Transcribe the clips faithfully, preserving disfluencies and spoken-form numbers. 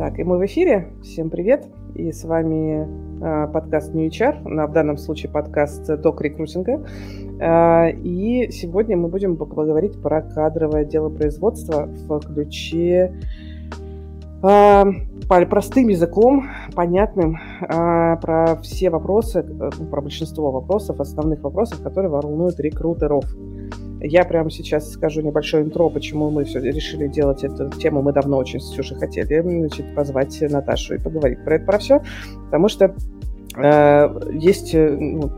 Так, и мы в эфире. Всем привет. И с вами э, подкаст New эйч ар, в данном случае подкаст «Ток рекрутинга». Э, и сегодня мы будем поговорить про кадровое дело производства в ключе э, простым языком, понятным, э, про все вопросы, э, про большинство вопросов, основных вопросов, которые волнуют рекрутеров. Я прямо сейчас скажу небольшое интро, почему мы все решили делать эту тему. Мы давно очень с Ксюшей хотели, значит, позвать Наташу и поговорить про это, про все. Потому что э, есть ну,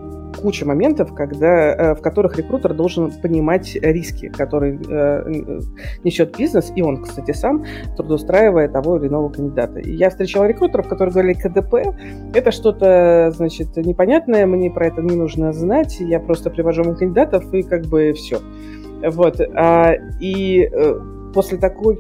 куча моментов, когда, э, в которых рекрутер должен понимать риски, которые э, несет бизнес. И он, кстати, сам, трудоустраивая того или иного кандидата. И я встречала рекрутеров, которые говорили: ка дэ пэ – это что-то, значит, непонятное, мне про это не нужно знать, я просто привожу вам кандидатов, и как бы все. Вот. А, и после такого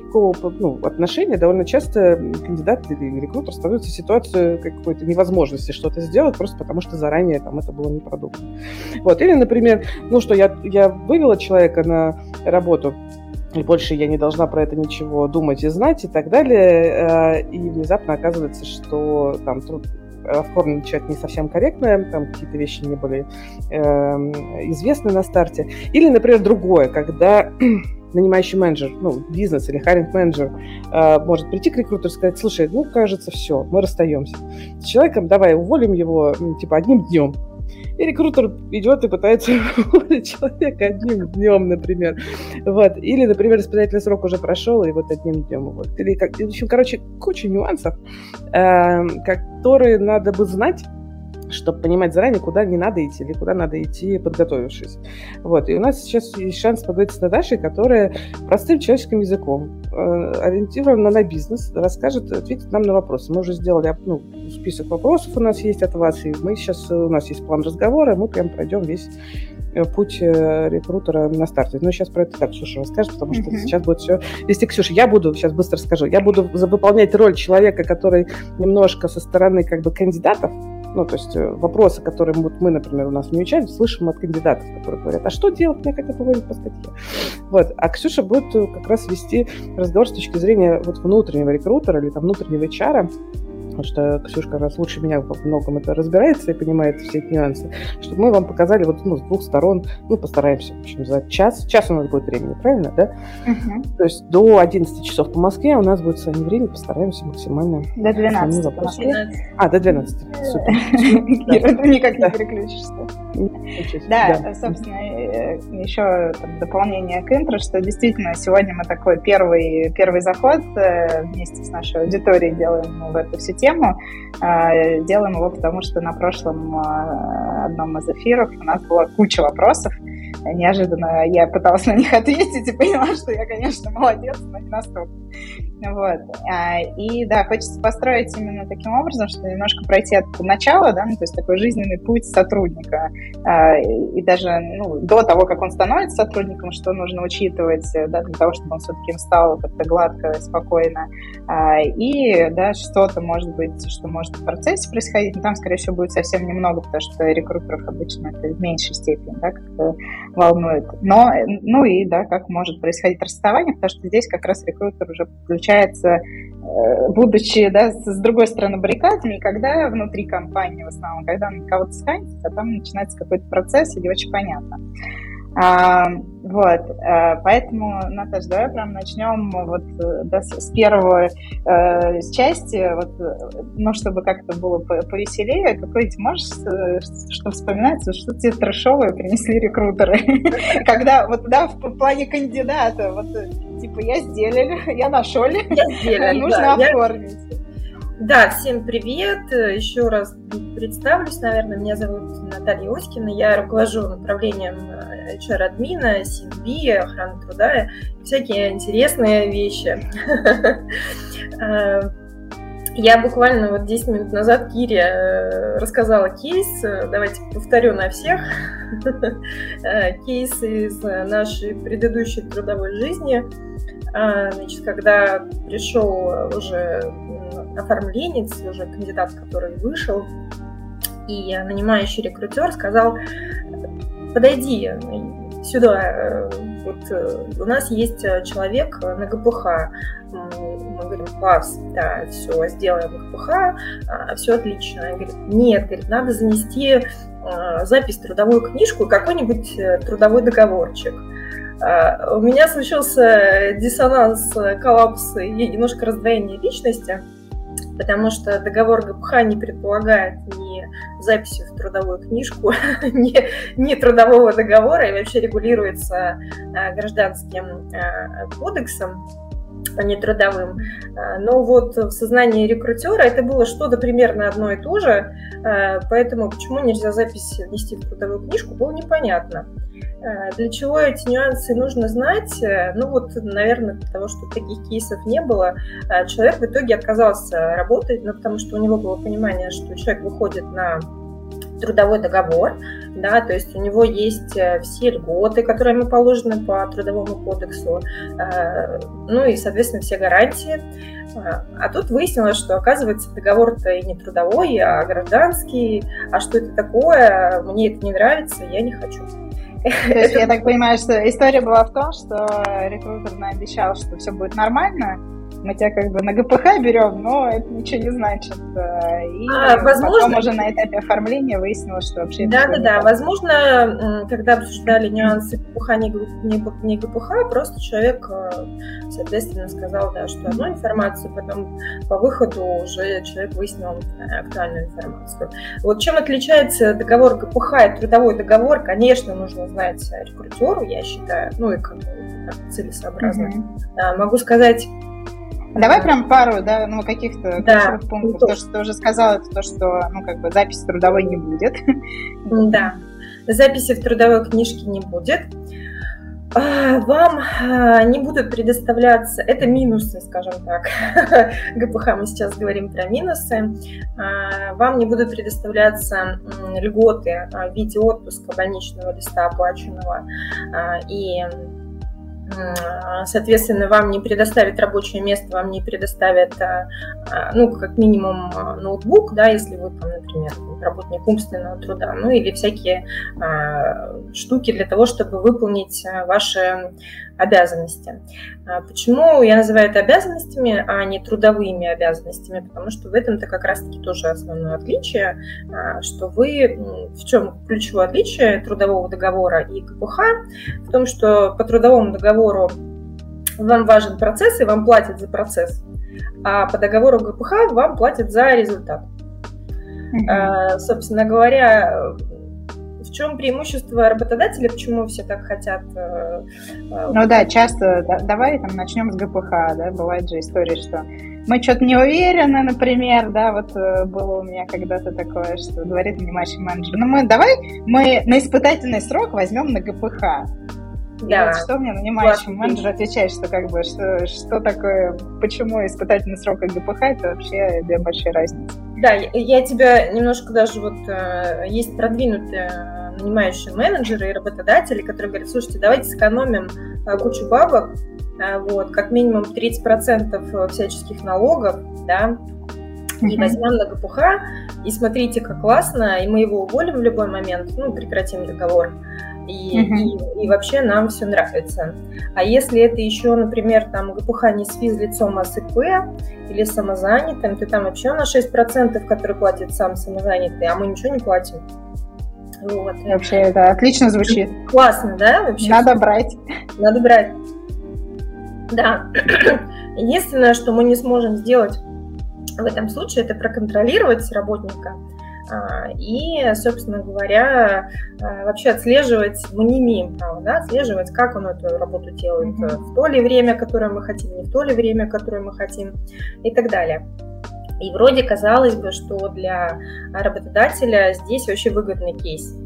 ну, отношения довольно часто кандидат или рекрутер становится в ситуацию какой-то невозможности что-то сделать, просто потому что заранее там, это было не продумано. Вот. Или, например, ну что, я, я вывела человека на работу, и больше я не должна про это ничего думать и знать и так далее, и внезапно оказывается, что там труд... оформленный человек не совсем корректный, там какие-то вещи не были э, известны на старте. Или, например, другое, когда нанимающий менеджер, ну, бизнес или хайринг-менеджер э, может прийти к рекрутеру и сказать: слушай, ну, кажется, все, мы расстаемся с человеком, давай уволим его, типа, одним днем. И рекрутер идет и пытается уволить человека одним днем, например. Вот. Или, например, испытательный срок уже прошел, и вот одним днем уволит. Или как... В общем, короче, куча нюансов, э, которые надо бы знать, чтобы понимать заранее, куда не надо идти или куда надо идти, подготовившись. Вот. И у нас сейчас есть шанс поговорить с Наташей, которая простым человеческим языком, э, ориентирована на бизнес, расскажет, ответит нам на вопросы. Мы уже сделали ну, список вопросов у нас есть от вас, и мы сейчас, у нас есть план разговора, мы прям пройдем весь путь рекрутера на старте. Но сейчас про это так Ксюша расскажет, потому что mm-hmm. сейчас будет все... Если, Ксюша, я буду, сейчас быстро скажу, я буду выполнять роль человека, который немножко со стороны как бы кандидатов. Ну, то есть вопросы, которые вот мы, например, у нас в New эйч ар слышим от кандидатов, которые говорят: а что делать, мне как это говорит по статье. Вот. А Ксюша будет как раз вести разговор с точки зрения вот внутреннего рекрутера или там, внутреннего эйч ар, потому что Ксюшка раз лучше меня во многом это разбирается и понимает все эти нюансы, чтобы мы вам показали вот ну, с двух сторон, ну, постараемся, в общем, за час, час у нас будет времени, правильно, да? Uh-huh. То есть до одиннадцати часов по Москве у нас будет с вами время, постараемся максимально... До двенадцати. А, до двенадцати, супер. Ты никак не переключишься. Да, собственно, еще дополнение к интро, что действительно сегодня мы такой первый заход вместе с нашей аудиторией делаем в эту сеть. Тему. Делаем его потому, что на прошлом одном из эфиров у нас была куча вопросов. Неожиданно я пыталась на них ответить и поняла, что я, конечно, молодец, но не настолько. Вот. И да, хочется построить именно таким образом, что немножко пройти от начала, да, ну, то есть такой жизненный путь сотрудника. И даже ну, до того, как он становится сотрудником, что нужно учитывать, да, для того, чтобы он все-таки встал как-то гладко, спокойно. И да, что-то, может быть, что может в процессе происходить, но там, скорее всего, будет совсем немного, потому что рекрутеров обычно это в меньшей степени, да, как-то волнует. Но, ну и, да, как может происходить расставание, потому что здесь как раз рекрутер уже подключается, будучи, да, с другой стороны баррикад, не когда внутри компании в основном, когда он кого-то сканит, а там начинается какой-то процесс, и не очень понятно. А, вот, а, поэтому, Наташа, давай прям начнем вот, да, с первой э, части, вот, ну, чтобы как-то было повеселее. Какой-нибудь можешь, что вспоминается, что тебе трэшовое принесли рекрутеры? Когда, вот, да, в плане кандидата, вот, типа, я сделали, я нашел, нужно оформить. Да, всем привет. Еще раз представлюсь, наверное, меня зовут Наталья Оськина, я руковожу направлением эйч ар-админа, си эн би, охраны труда, всякие интересные вещи. Я буквально вот десять минут назад Кире рассказала кейс, давайте повторю на всех, кейс из нашей предыдущей трудовой жизни. Значит, когда пришел уже оформленец, уже кандидат, который вышел, и нанимающий рекрутер сказал: подойди сюда, вот у нас есть человек на ГПХ, мы говорим, класс, да, все, сделаем ГПХ, все отлично. Он говорит, нет, говорит, надо занести запись в трудовую книжку и какой-нибудь трудовой договорчик. У меня случился диссонанс, коллапс и немножко раздвоение личности, потому что договор ГПХ не предполагает ни записи в трудовую книжку, ни, ни трудового договора, и вообще регулируется гражданским кодексом, а не трудовым. Но вот в сознании рекрутера это было что-то примерно одно и то же, поэтому почему нельзя запись внести в трудовую книжку, было непонятно. Для чего эти нюансы нужно знать? Ну вот, наверное, для того, чтобы таких кейсов не было. Человек в итоге отказался работать, ну, потому что у него было понимание, что человек выходит на трудовой договор, да, то есть у него есть все льготы, которые ему положены по трудовому кодексу, ну и, соответственно, все гарантии. А тут выяснилось, что, оказывается, договор-то и не трудовой, а гражданский, а что это такое, мне это не нравится, я не хочу. То есть я так понимаю, что история была в том, что рекрутер наобещал, что все будет нормально, мы тебя как бы на ГПХ берем, но это ничего не значит. И а, возможно... потом уже на этапе оформления выяснилось, что вообще... Да-да-да, возможно, когда обсуждали нюансы ГПХ, не ГПХ, просто человек, соответственно, сказал, да, что одну информацию, потом по выходу уже человек выяснил актуальную информацию. Вот чем отличается договор ГПХ и трудовой договор, конечно, нужно знать рекрутеру, я считаю, ну и как целесообразно. Mm-hmm. Могу сказать... Давай прям пару, да, ну, каких-то да, пунктов. То, что ты уже сказала, это то, что, ну, как бы, записи трудовой не будет. Да, записи в трудовой книжке не будет. Вам не будут предоставляться, это минусы, скажем так, ГПХ, мы сейчас говорим про минусы, вам не будут предоставляться льготы в виде отпуска больничного листа оплаченного и... Соответственно, вам не предоставят рабочее место, вам не предоставят, ну, как минимум, ноутбук, да, если вы, там, например, работник умственного труда, ну, или всякие а, штуки для того, чтобы выполнить ваши обязанности. Почему я называю это обязанностями, а не трудовыми обязанностями? Потому что в этом-то как раз-таки тоже основное отличие, что вы... В чем ключевое отличие трудового договора и ГПХ? В том, что по трудовому договору вам важен процесс и вам платят за процесс, а по договору ГПХ вам платят за результат. Mm-hmm. Собственно говоря... В чем преимущество работодателя, почему все так хотят? Ну да, часто, да, давай там начнем с ГПХ, да, бывает же история, что мы что-то не уверены, например, да, вот было у меня когда-то такое, что говорит нанимающий менеджер, ну мы давай мы на испытательный срок возьмем на ГПХ. Да. И вот что мне нанимающий вот. менеджер отвечает, что как бы, что, что такое, почему испытательный срок и ГПХ, это вообще две большие разницы. Да, я тебя немножко даже вот, есть продвинутые нанимающие менеджеры и работодатели, которые говорят, слушайте, давайте сэкономим кучу бабок, вот, как минимум тридцать процентов всяческих налогов, да, и возьмем на ГПХ, и смотрите, как классно, и мы его уволим в любой момент, ну, прекратим договор. И, uh-huh. и, и вообще нам все нравится. А если это еще, например, там ГПХ не с физлицом, а с ИП или самозанятым, то там вообще на шесть процентов, которые платит сам самозанятый, а мы ничего не платим. Вот. Вообще это отлично звучит. Классно, да? Вообще надо брать. Надо брать. Да. Единственное, что мы не сможем сделать в этом случае, это проконтролировать работника. И, собственно говоря, вообще отслеживать, мы не имеем права, да, отслеживать, как он эту работу делает, mm-hmm. в то ли время, которое мы хотим, не в то ли время, которое мы хотим, и так далее. И вроде казалось бы, что для работодателя здесь вообще выгодный кейс.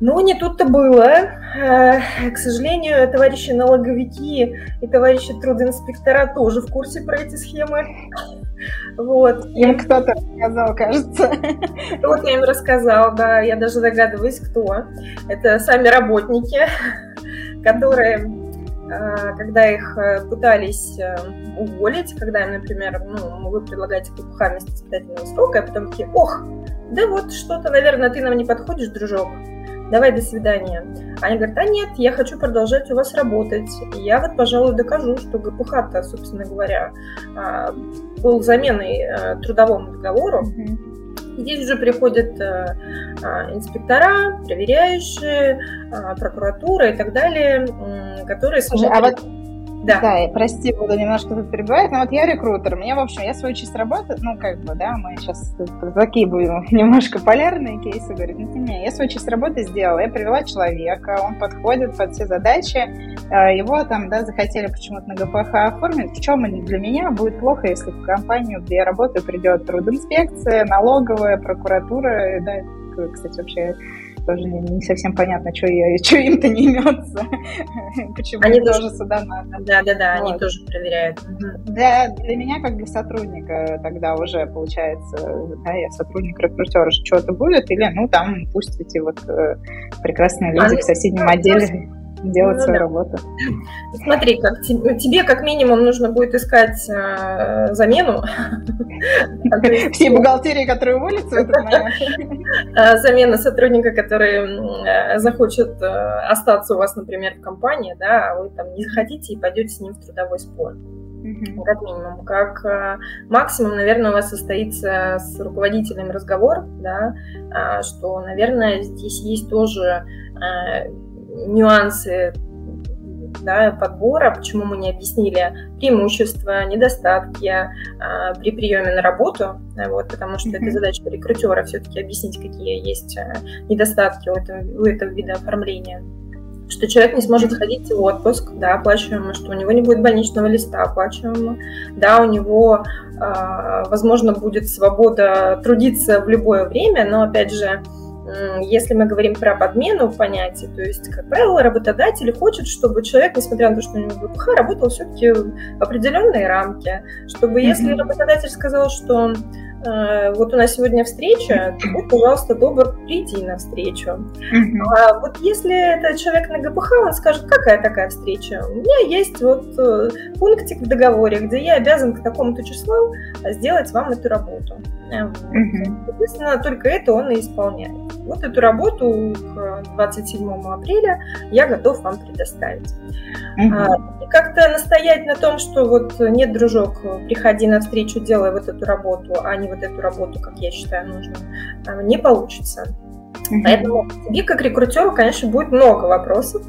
Но не тут-то было. К сожалению, товарищи налоговики и товарищи трудоинспектора тоже в курсе про эти схемы. Вот. Им кто-то рассказал, кажется. Кто-то им рассказал, да. Я даже догадываюсь, кто. Это сами работники, которые, когда их пытались уволить, когда им, например, ну, вы предлагаете ГПХ вместо испытательного срока, а потом такие, ох, да вот что-то, наверное, ты нам не подходишь, дружок. давай, до свидания. Они говорят, а нет, я хочу продолжать у вас работать. И я вот, пожалуй, докажу, что ГПХ-то, собственно говоря, был заменой трудовому договору. Mm-hmm. Здесь уже приходят инспектора, проверяющие, прокуратура и так далее, которые... Слушай, смотрят... а вот... Да. да, прости, буду немножко тут перебивать, но вот я рекрутер, мне, в общем, я свою часть работы, ну, как бы, да, мы сейчас такие будем немножко полярные кейсы говорить, но тем не менее, я свою часть работы сделала, я привела человека, он подходит под все задачи, его там, да, захотели почему-то на ГПХ оформить, в чем для меня будет плохо, если в компанию, где я работаю, придет трудинспекция, налоговая, прокуратура, да, кстати, вообще... тоже не совсем понятно, что, я, что им-то не имется, почему они тоже сюда надо. Да-да-да, вот. Они тоже проверяют. Для, для меня, как для сотрудника, тогда уже получается, да, я сотрудник-рекрутер, что-то будет, или, ну, там, пусть эти вот прекрасные люди а в соседнем это, отделе это, делают ну, свою да. работу. Смотри, как, тебе как минимум нужно будет искать э, замену. Все бухгалтерии, которые уволятся в этот момент. Замена сотрудника, который захочет остаться у вас, например, в компании, да, а вы там не захотите и пойдете с ним в трудовой спор. Mm-hmm. Как минимум. Как максимум, наверное, у вас состоится с руководителем разговор, да, что, наверное, здесь есть тоже нюансы, да, подбора, почему мы не объяснили преимущества, недостатки а, при приеме на работу, а, вот, потому что mm-hmm. это задача рекрутера все-таки объяснить, какие есть а, недостатки у этого, у этого вида оформления. Что человек не сможет ходить в отпуск, да, оплачиваемо, что у него не будет больничного листа, оплачиваемо, да, у него, а, возможно, будет свобода трудиться в любое время, но, опять же, если мы говорим про подмену понятий, то есть, как правило, работодатель хочет, чтобы человек, несмотря на то, что у него ГПХ, работал все-таки в определенной рамке, чтобы, mm-hmm. если работодатель сказал, что э, вот у нас сегодня встреча, то будь, пожалуйста, добр, приди на встречу. Mm-hmm. А вот если этот человек на ГПХ, он скажет, какая такая встреча? У меня есть вот пунктик в договоре, где я обязан к такому-то числу сделать вам эту работу. Mm-hmm. Соответственно, только это он и исполняет. Вот эту работу к двадцать седьмого апреля я готов вам предоставить. Mm-hmm. И как-то настоять на том, что вот нет, дружок, приходи навстречу, делай вот эту работу, а не вот эту работу, как я считаю, нужно, не получится. Mm-hmm. Поэтому тебе, как рекрутеру, конечно, будет много вопросов,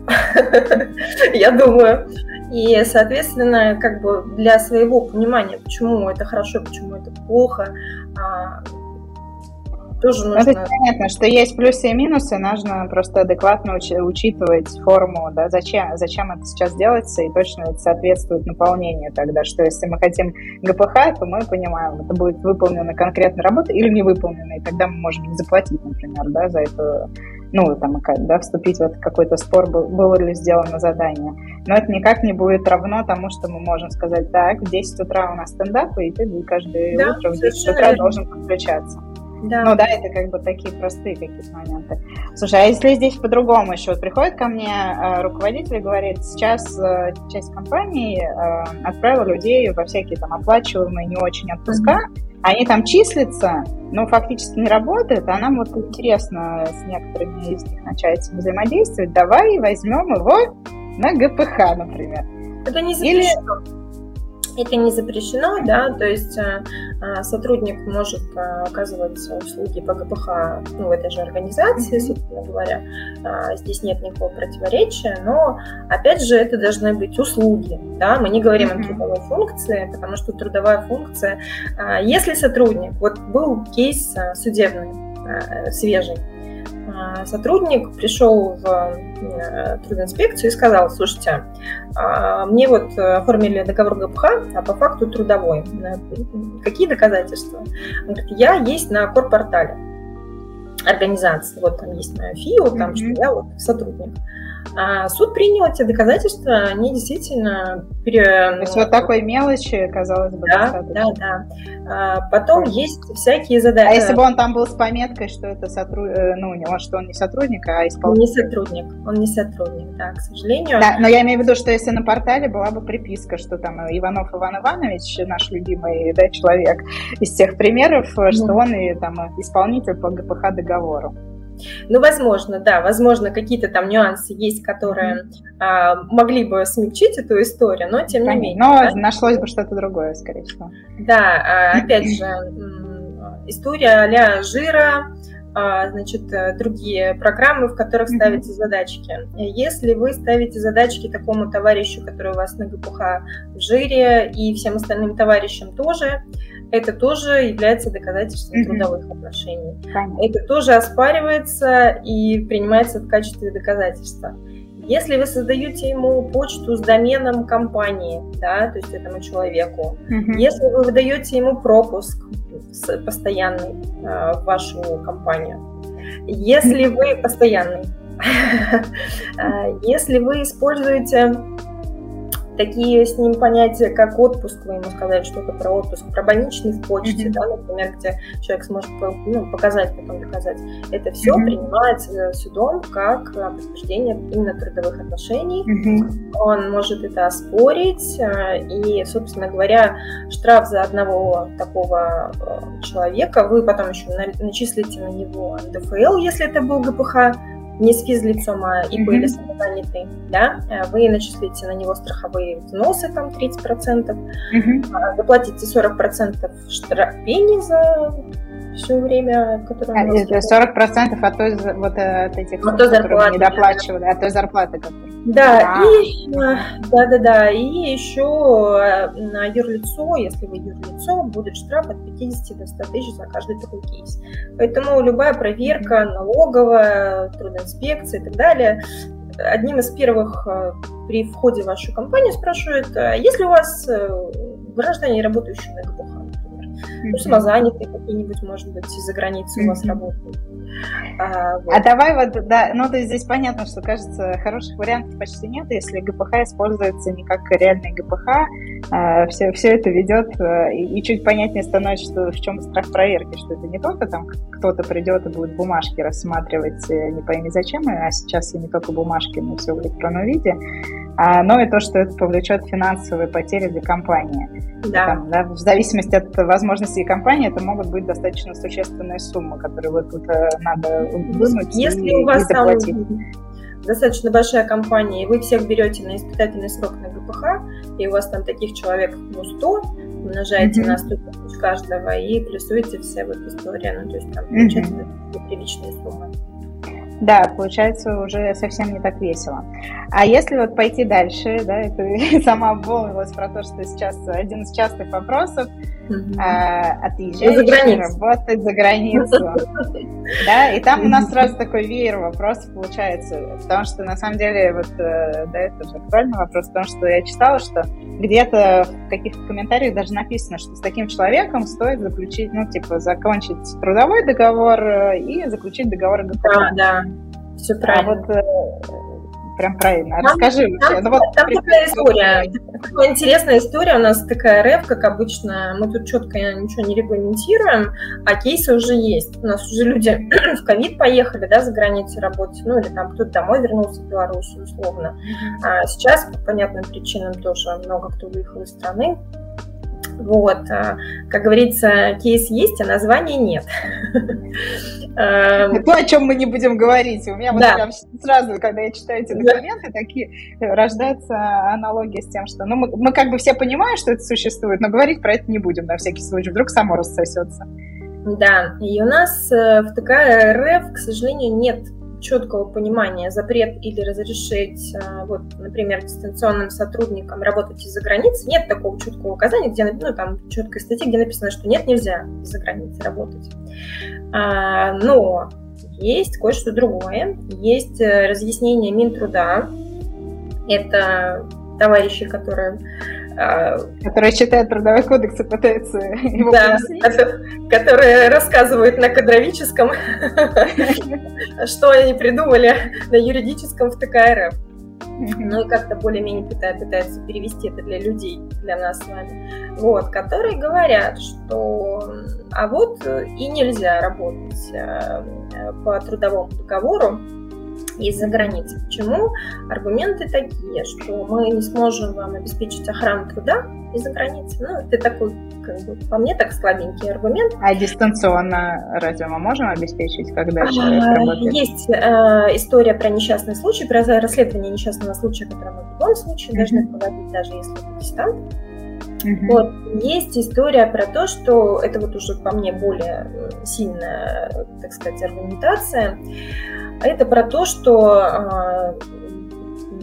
я думаю. И, соответственно, как бы для своего понимания, почему это хорошо, почему это плохо, тоже нужно... Это понятно, что есть плюсы и минусы, нужно просто адекватно уч- учитывать форму, да, зачем, зачем это сейчас делается, и точно это соответствует наполнению тогда, что если мы хотим ГПХ, то мы понимаем, это будет выполнена конкретная работа или не выполнена, и тогда мы можем не заплатить, например, да, за это, ну, там, да, вступить в какой-то спор, было ли сделано задание. Но это никак не будет равно тому, что мы можем сказать, так, в десять утра у нас стендапы, и ты каждое да, утро в десять утра должен подключаться. Да. Ну да, это как бы такие простые какие-то моменты. Слушай, а если здесь по-другому еще? Вот приходит ко мне э, руководитель и говорит, сейчас э, часть компании э, отправила людей во всякие там оплачиваемые не очень отпуска, mm-hmm. они там числятся, но фактически не работают, а нам вот интересно с некоторыми из них начать взаимодействовать, давай возьмем его на ГПХ, например. Это не запрещено. Или... Это не запрещено, да, то есть а, сотрудник может а, оказывать услуги по ГПХ, ну, в этой же организации, собственно говоря, а, здесь нет никакого противоречия, но, опять же, это должны быть услуги, да, мы не говорим mm-hmm. о трудовой функции, потому что трудовая функция, а, если сотрудник, вот был кейс а, судебный, а, свежий, сотрудник пришел в трудинспекцию и сказал, слушайте, мне вот оформили договор ГПХ, а по факту трудовой. Какие доказательства? Он говорит, я есть на корпортале организации, вот там есть моя ФИО, там, mm-hmm. что я вот сотрудник. А суд принял эти доказательства, они действительно... Пере... То есть вот такой мелочи, казалось бы, да, достаточно. Да, да. А потом Ой. есть всякие задачи. А если бы он там был с пометкой, что это сотруд... ну, что он не сотрудник, а исполнитель? Он не сотрудник, он не сотрудник, да, к сожалению. Да, но я имею в виду, что если на портале была бы приписка, что там Иванов Иван Иванович, наш любимый, да, человек из тех примеров, mm-hmm. что он и, там, исполнитель по ГПХ договору. Ну, возможно, да, возможно, какие-то там нюансы есть, которые а, могли бы смягчить эту историю, но тем Понятно. не менее. Но да? нашлось бы что-то другое, скорее всего. Да, опять же, история а-ля жира, значит, другие программы, в которых ставятся задачки. Если вы ставите задачки такому товарищу, который у вас на ГПХ в жире, и всем остальным товарищам тоже, это тоже является доказательством трудовых отношений. Понятно. Это тоже оспаривается и принимается в качестве доказательства. Если вы создаете ему почту с доменом компании, да, то есть этому человеку, если вы выдаете ему пропуск постоянный э, в вашу компанию, если вы постоянный, если вы используете такие с ним понятия, как отпуск, вы ему сказали что-то про отпуск, про больничный в почте, да, например, где человек сможет ну, показать, потом доказать, это все принимается судом как подтверждение именно трудовых отношений. Он может это оспорить, и, собственно говоря, штраф за одного такого человека, вы потом еще начислите на него эн дэ эф эл, если это был ГПХ, не с физлицом, а ИП или самозанятый, да, вы начислите на него страховые взносы, там, тридцать процентов, заплатите сорок процентов штраф пени за все время, которое а, у нас... сорок процентов от той, вот, от этих, от той зарплаты, не доплачивали, от той зарплаты, которую... Да, а. и, да, да, да, и еще на юрлицо, если вы юрлицо, будет штраф от пятьдесят до ста тысяч за каждый такой кейс. Поэтому любая проверка, налоговая, трудоинспекция и так далее, одним из первых при входе в вашу компанию спрашивают, если у вас граждане, работающие на ГПХ, например, ну, самозанятые какие-нибудь, может быть, из-за границы у вас работают. А, вот. а давай вот, да, ну то есть здесь понятно, что, кажется, хороших вариантов почти нет, если ГПХ используется не как реальный ГПХ, а, все, все это ведет, и, и чуть понятнее становится, что в чем страх проверки, что это не только там кто-то придет и будет бумажки рассматривать, не пойми зачем, а сейчас и не только бумажки, но все в электронном виде, а, но и то, что это повлечет финансовые потери для компании. Да. Там, да, в зависимости от возможностей компании это могут быть достаточно существенные суммы, которые вот тут надо вынуть. Если и, у вас там достаточно большая компания, и вы всех берете на испытательный срок на ГПХ, и у вас там таких человек ну, сто, умножаете на сто тысяч каждого и плюсуете все вот историю, ну то есть там получается приличные суммы. Да, получается уже совсем не так весело. А если вот пойти дальше, да, ты сама обмолвилась про то, что сейчас один из частых вопросов mm-hmm. а, отъезжаешь работать за границу. Да, и там у нас сразу такой веер вопросов получается, потому что на самом деле вот, да, это же актуальный вопрос, потому что я читала, что где-то в каких-то комментариях даже написано, что с таким человеком стоит заключить, ну типа закончить трудовой договор и заключить договор ГПХ. Да, да. Все правильно. А вот, э, прям правильно. Там, расскажи. Там, ну, вот, там такая история. Такая интересная история. У нас такая ТК эр эф, как обычно. Мы тут четко ничего не регламентируем, а кейсы уже есть. У нас уже люди в ковид поехали, да, за границу работать, ну или там кто-то домой вернулся в Беларусь, условно. А сейчас, по понятным причинам, тоже много кто выехал из страны. Вот, как говорится, кейс есть, а названия нет. То, о чем мы не будем говорить. У меня вот да. прям сразу, когда я читаю эти документы, да. такие рождается аналогия с тем, что ну, мы, мы как бы все понимаем, что это существует, но говорить про это не будем, на всякий случай, вдруг само рассосется. Да, и у нас в ТК РФ, к сожалению, нет четкого понимания, запрет или разрешить, вот, например, дистанционным сотрудникам работать из-за границы, нет такого четкого указания, где, ну, там, четкой статьи, где написано, что нет, нельзя из-за границы работать. А, но есть кое-что другое. Есть разъяснение Минтруда. Это товарищи, которые... Которые читают трудовой кодекс и пытаются его да, понять. Которые рассказывают на кадровическом, что они придумали на юридическом в ТК РФ. Ну и как-то более-менее пытаются перевести это для людей, для нас с вами. Вот, которые говорят, что а вот и нельзя работать по трудовому договору из-за границы. Почему? Аргументы такие, что мы не сможем вам обеспечить охрану труда из-за границы. Ну, это такой как бы, по мне так слабенький аргумент. А дистанционно разве мы можем обеспечить, когда человек а, работает? Есть э, история про несчастный случай, про расследование несчастного случая, которое мы в любом случае mm-hmm. должны проводить, даже если это дистант. Mm-hmm. Вот. Есть история про то, что это вот уже по мне более сильная, так сказать, аргументация. Это про то, что э,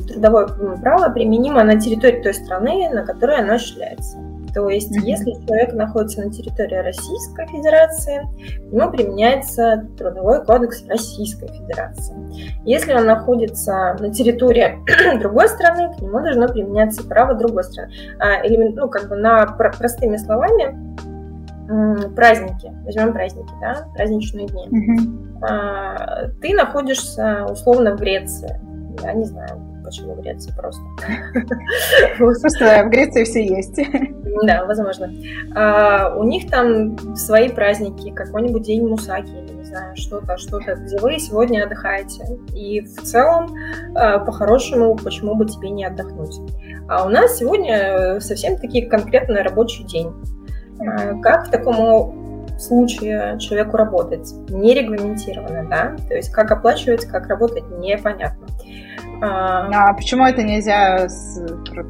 трудовое право применимо на территории той страны, на которой оно осуществляется. То есть, mm-hmm. если человек находится на территории Российской Федерации, к нему применяется Трудовой кодекс Российской Федерации. Если он находится на территории другой страны, к нему должно применяться право другой страны. А, элемент, ну, как бы на, про, простыми словами, праздники, возьмем праздники, да, праздничные дни. Mm-hmm. А, ты находишься условно в Греции, я не знаю, почему в Греции просто. Просто в Греции все есть. Да, возможно. А, у них там свои праздники, какой-нибудь день Мусаки, я не знаю, что-то, что-то, где вы сегодня отдыхаете. И в целом, а, по-хорошему, почему бы тебе не отдохнуть? А у нас сегодня совсем-таки конкретный рабочий день. А, как в такому случае человеку работать? Не регламентировано, да? То есть как оплачивать, как работать, непонятно. А почему это нельзя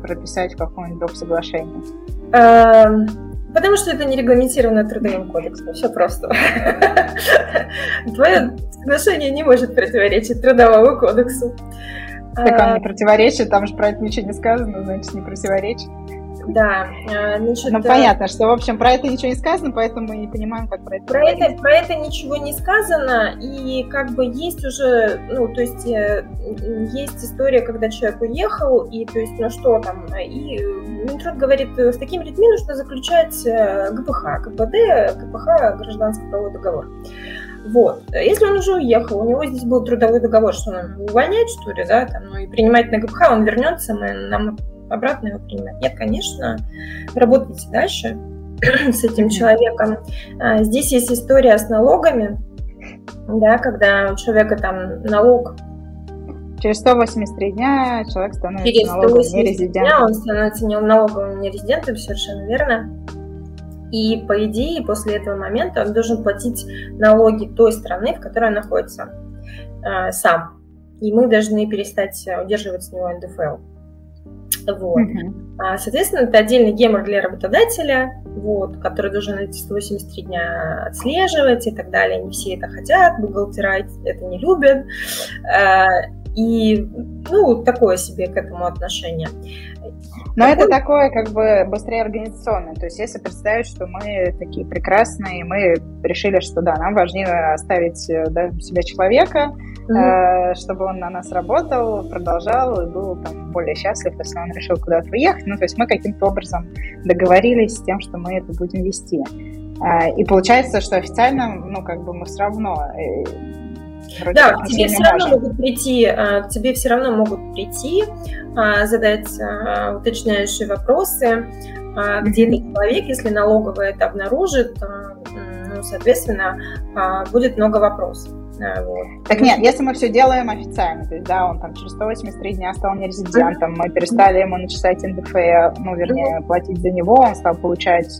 прописать в каком-нибудь доп-соглашении? Потому что это не регламентировано Трудовым кодексом, все просто. Твое соглашение не может противоречить Трудовому кодексу. Так он не противоречит, там же про это ничего не сказано, значит, не противоречит. Да, значит, ну, понятно, что, в общем, про это ничего не сказано, поэтому мы не понимаем, как про это про говорить. Это, про это ничего не сказано, и как бы есть уже, ну, то есть, есть история, когда человек уехал, и, то есть, ну, что там, и Минтруд говорит, в таким ритме нужно заключать ГПХ, КПД, ГПХ, гражданский правовой договор. Вот. Если он уже уехал, у него здесь был трудовой договор, что нам увольнять, что ли, да, там, ну, и принимать на ГПХ, он вернется, мы, нам... обратно его принимать. Нет, конечно, работайте дальше с этим человеком. Здесь есть история с налогами, да, когда у человека там налог... Через сто восемьдесят три дня человек становится Через налоговым нерезидентом. Дня он становится налоговым нерезидентом, совершенно верно. И, по идее, после этого момента он должен платить налоги той страны, в которой он находится, сам. И мы должны перестать удерживать с него эн дэ эф эл. Вот. Mm-hmm. Соответственно, это отдельный гемор для работодателя, вот, который должен эти сто восемьдесят три дня отслеживать и так далее. Не все это хотят, бухгалтера это не любят. И, ну, такое себе к этому отношение. Но такой... это такое, как бы, быстрее организационное. То есть, если представить, что мы такие прекрасные, мы решили, что да, нам важнее оставить да, себя человека, mm-hmm. э, чтобы он на нас работал, продолжал и был там более счастлив, если он решил куда-то уехать. Ну, то есть, мы каким-то образом договорились с тем, что мы это будем вести. Э, и получается, что официально, ну, как бы, мы все равно... Э, Вроде да, к тебе все равно могут прийти, к тебе все равно могут прийти, задать уточняющие вопросы, где этот человек, если налоговая это обнаружит, ну, соответственно, будет много вопросов. Вот. Так нет, если мы все делаем официально, то есть, да, он там через сто восемьдесят три дня стал нерезидентом, мы перестали ему начислять эн дэ эф эл, ну, вернее, платить за него, он стал получать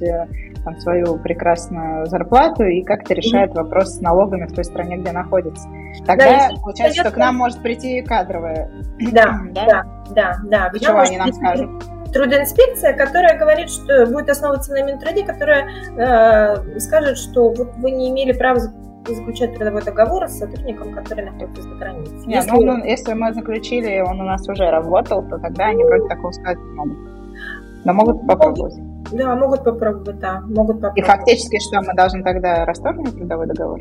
там, свою прекрасную зарплату и как-то решает вопрос с налогами в той стране, где находится. Тогда да, получается, что к нам может прийти кадровая. Да, да, да, да, да. И чего они нам скажут? Трудоинспекция, которая говорит, что будет основываться на Минтруде, которая э, скажет, что вот вы не имели права заключать трудовой договор с сотрудником, который находится за границей. Нет, если... Ну, если мы заключили, он у нас уже работал, то тогда они вроде такого сказать не могут. Но могут попробовать. Да, могут попробовать, да. Могут попробовать. И фактически, что мы должны тогда расторгнуть трудовой договор?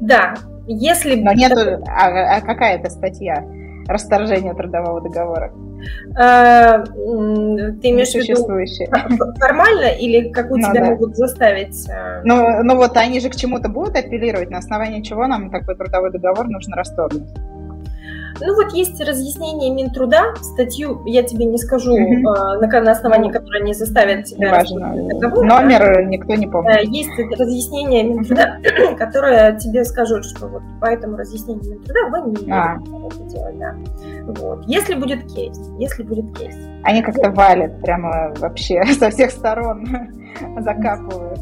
Да. Если... Но нету... А, а какая это статья? Расторжение трудового договора? А, ты имеешь в виду формально или какую ну, тебя да. могут заставить? Ну, ну вот они же к чему-то будут апеллировать, на основании чего нам такой трудовой договор нужно расторгнуть? Ну вот есть разъяснение Минтруда, статью я тебе не скажу, mm-hmm. на, на основании которой они заставят тебя... Важно. Договор, номер да? никто не помнит. Есть разъяснение Минтруда, mm-hmm. которое тебе скажут, что вот по этому разъяснению Минтруда вы не а. можете делать. Да. Вот. Если будет кейс, если будет кейс. Они как-то валят прямо вообще со всех сторон, закапывают.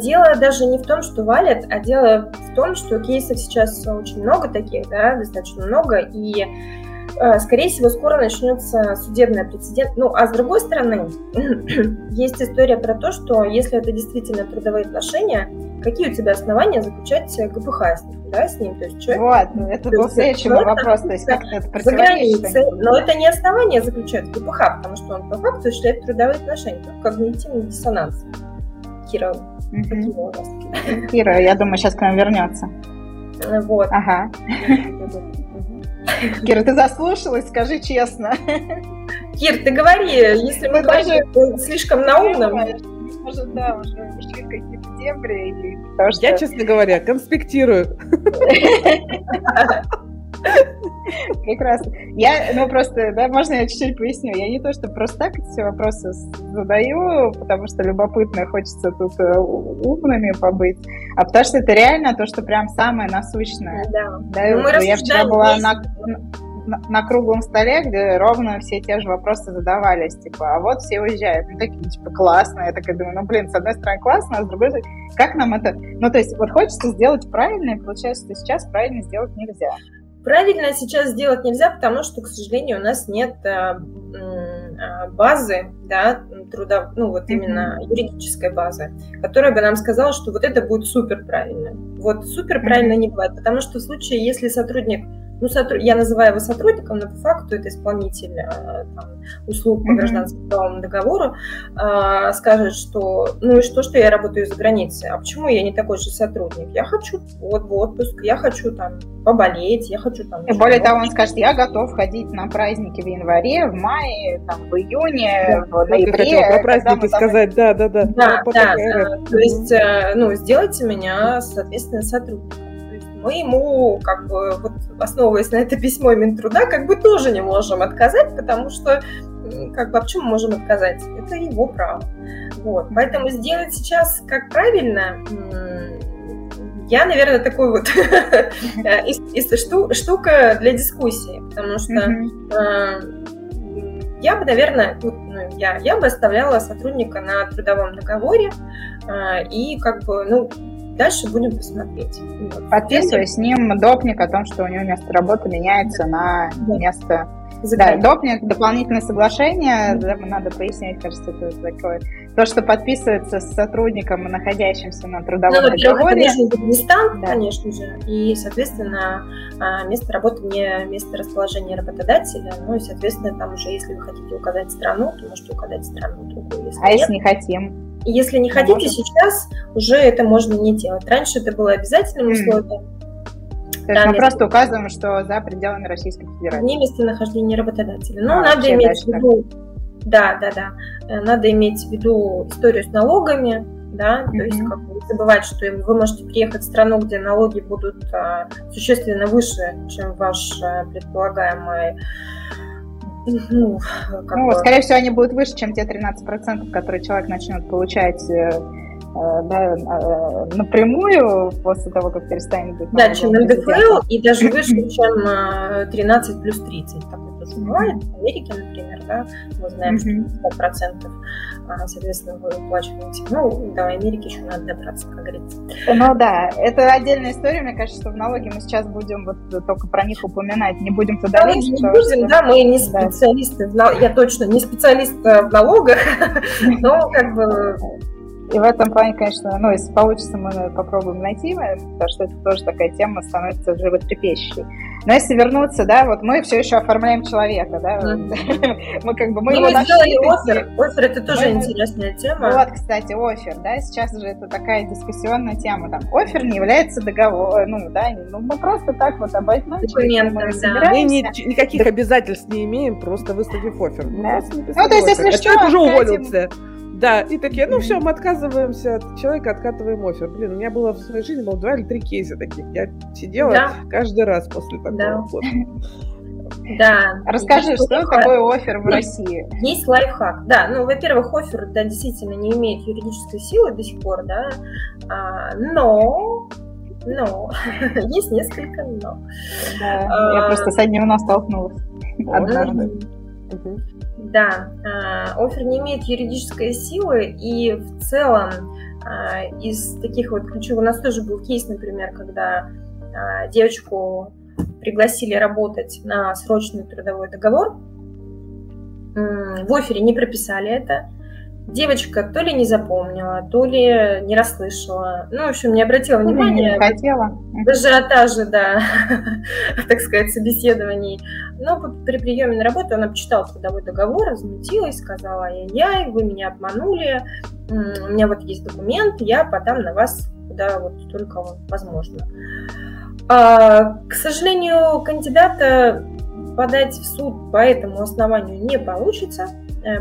Дело даже не в том, что валят, а дело в том, что кейсов сейчас очень много таких, да, достаточно много, и, скорее всего, скоро начнется судебный прецедент. Ну, а с другой стороны, есть история про то, что если это действительно трудовые отношения, какие у тебя основания заключать ГПХ с ним, да, с ним, то есть человек... Вот, ну, это был следующий вопрос, то есть как-то это противоречит. Но это не основание заключать ГПХ, потому что он по факту осуществляет трудовые отношения, только когнитивный диссонанс. Кира, mm-hmm. Кира, я думаю, сейчас к нам вернется. Вот. Ага. Кира, ты заслушалась? Скажи честно. Кир, ты говори, если мы даже слишком наумным. Может, да, уже ушли в какие-то дебри. Или... Что... Я, честно говоря, конспектирую. Прекрасно. Я, ну просто, да, можно я чуть-чуть поясню. Я не то, что просто так все вопросы задаю, потому что любопытно, хочется тут умными побыть, а потому что это реально то, что прям самое насущное. Да. Да, ну, мы я вчера была на, на, на круглом столе, где ровно все те же вопросы задавались, типа, а вот все уезжают, ну такие, типа, классно. Я такая думаю, ну блин, с одной стороны классно, а с другой стороны, как нам это... Ну то есть вот хочется сделать правильно, и получается, что сейчас правильно сделать нельзя. Правильно сейчас сделать нельзя, потому что, к сожалению, у нас нет базы, да, труда, ну вот именно mm-hmm. юридической базы, которая бы нам сказала, что вот это будет супер правильно. Вот супер правильно mm-hmm. не бывает, потому что в случае, если сотрудник, ну сотруд... я называю его сотрудником, но по факту это исполнитель там, услуг по mm-hmm. гражданскому правовому договору, скажет, что ну и что, что я работаю за границей, а почему я не такой же сотрудник? Я хочу вот в отпуск, я хочу там поболеть, я хочу там... И более того, он скажет, я готов ходить на праздники в январе, в мае, там, в июне, да, в ноябре. Я хотела про праздники там... сказать, да-да-да. Да, да, да. То есть, ну, сделайте меня, соответственно, сотрудником. Мы ему, как бы, вот, основываясь на это письмо Минтруда, как бы тоже не можем отказать, потому что, как бы, а почему можем отказать? Это его право. Вот. Поэтому сделать сейчас как правильно... Я, наверное, такой вот штука для дискуссии, потому что я бы, наверное, я бы оставляла сотрудника на трудовом договоре и как бы, ну, дальше будем посмотреть. Подписывай с ним допник о том, что у него место работы меняется на место... Да, допник, дополнительное соглашение, mm-hmm. надо пояснять, кажется, это такое. То, что подписывается с сотрудником, находящимся на трудовом ну, договоре. Ну, во-первых, дистант, да. конечно же, и, соответственно, место работы не место расположения работодателя, ну и, соответственно, там уже, если вы хотите указать страну, то можете указать страну другую. Если а нет, если не хотим? Если не хотите, можем. Сейчас уже это можно не делать. Раньше это было обязательным условием. Mm-hmm. То есть да, мы место. Просто указываем, что за пределами Российской Федерации. Не местонахождение работодателя. Ну, а, надо иметь в виду, да, да, да. Надо иметь в виду историю с налогами, да, mm-hmm. то есть как бы не забывать, что вы можете приехать в страну, где налоги будут а, существенно выше, чем ваш а, предполагаемый. Ну, как ну бы... скорее всего, они будут выше, чем те тринадцать процентов, которые человек начнет получать. Да, напрямую после того, как перестанет быть... Да, чем эн дэ эф эл и даже выше, чем тринадцать плюс тридцать. Такое тоже бывает. В Америке, например, да, мы знаем, mm-hmm. что пятьдесят процентов, соответственно, вы уплачиваете. Ну, да, в Америке еще надо добраться, как говорится. Ну да, это отдельная история. Мне кажется, что в налоге мы сейчас будем вот только про них упоминать. Не будем туда да, лезть. Не будем, да, мы не специалисты. Да. Я точно не специалист в налогах, но как бы... И в этом плане, конечно, ну, если получится, мы попробуем найти, потому что это тоже такая тема становится животрепещущей. Но если вернуться, да, вот мы все еще оформляем человека, да, mm-hmm. мы как бы... Мы, мы сделали оффер, оффер это тоже мы... интересная тема. Вот, кстати, оффер, да, сейчас же это такая дискуссионная тема, там, оффер не является договором, ну, да, ну, мы просто так вот обозначили. Документом, да. Мы ни, никаких да. обязательств не имеем, просто выставив оффер. Да. Ну, то есть, если что... А человек уже уволился. Да, и такие, ну все, мы отказываемся от человека, откатываем оффер. Блин, у меня было в своей жизни было два или три кейса таких. Я сидела да. каждый раз после такого. Да. Да. Расскажи, есть, что такое оффер в России? Есть лайфхак. Да, ну, во-первых, оффер, да, действительно не имеет юридической силы до сих пор, да, а, но... Но есть несколько но. Да, а, я просто с одним у нас столкнулась однажды. Угу. Да, оффер не имеет юридической силы, и в целом из таких вот ключевых... У нас тоже был кейс, например, когда девочку пригласили работать на срочный трудовой договор. В оффере не прописали это. Девочка то ли не запомнила, то ли не расслышала. Ну, в общем, не обратила внимания. Не хотела. Даже ажиотажа, да, так сказать, собеседований. Но при приеме на работу она почитала трудовой договор, возмутилась, сказала: ай-яй, вы меня обманули, у меня вот есть документ, я подам на вас куда вот только возможно. А, к сожалению, кандидата подать в суд по этому основанию не получится,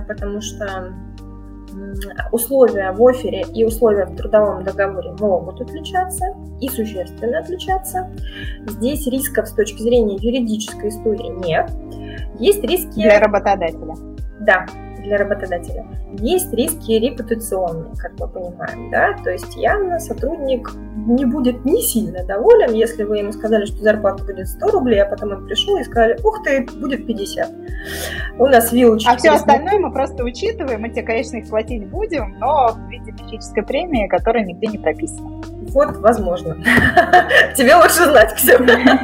потому что условия в оффере и условия в трудовом договоре могут отличаться и существенно отличаться. Здесь рисков с точки зрения юридической истории нет. Есть риски... Для работодателя. Да, для работодателя. Есть риски репутационные, как мы понимаем, да, то есть явно сотрудник не будет не сильно доволен, если вы ему сказали, что зарплата будет сто рублей, а потом он пришел и сказали: ух ты, будет пятьдесят. У нас вилочки. А все остальное мы просто учитываем, мы тебе, конечно, их платить будем, но в виде психической премии, которая нигде не прописана. Вот, возможно. Тебе лучше знать, Ксюша. У тебя,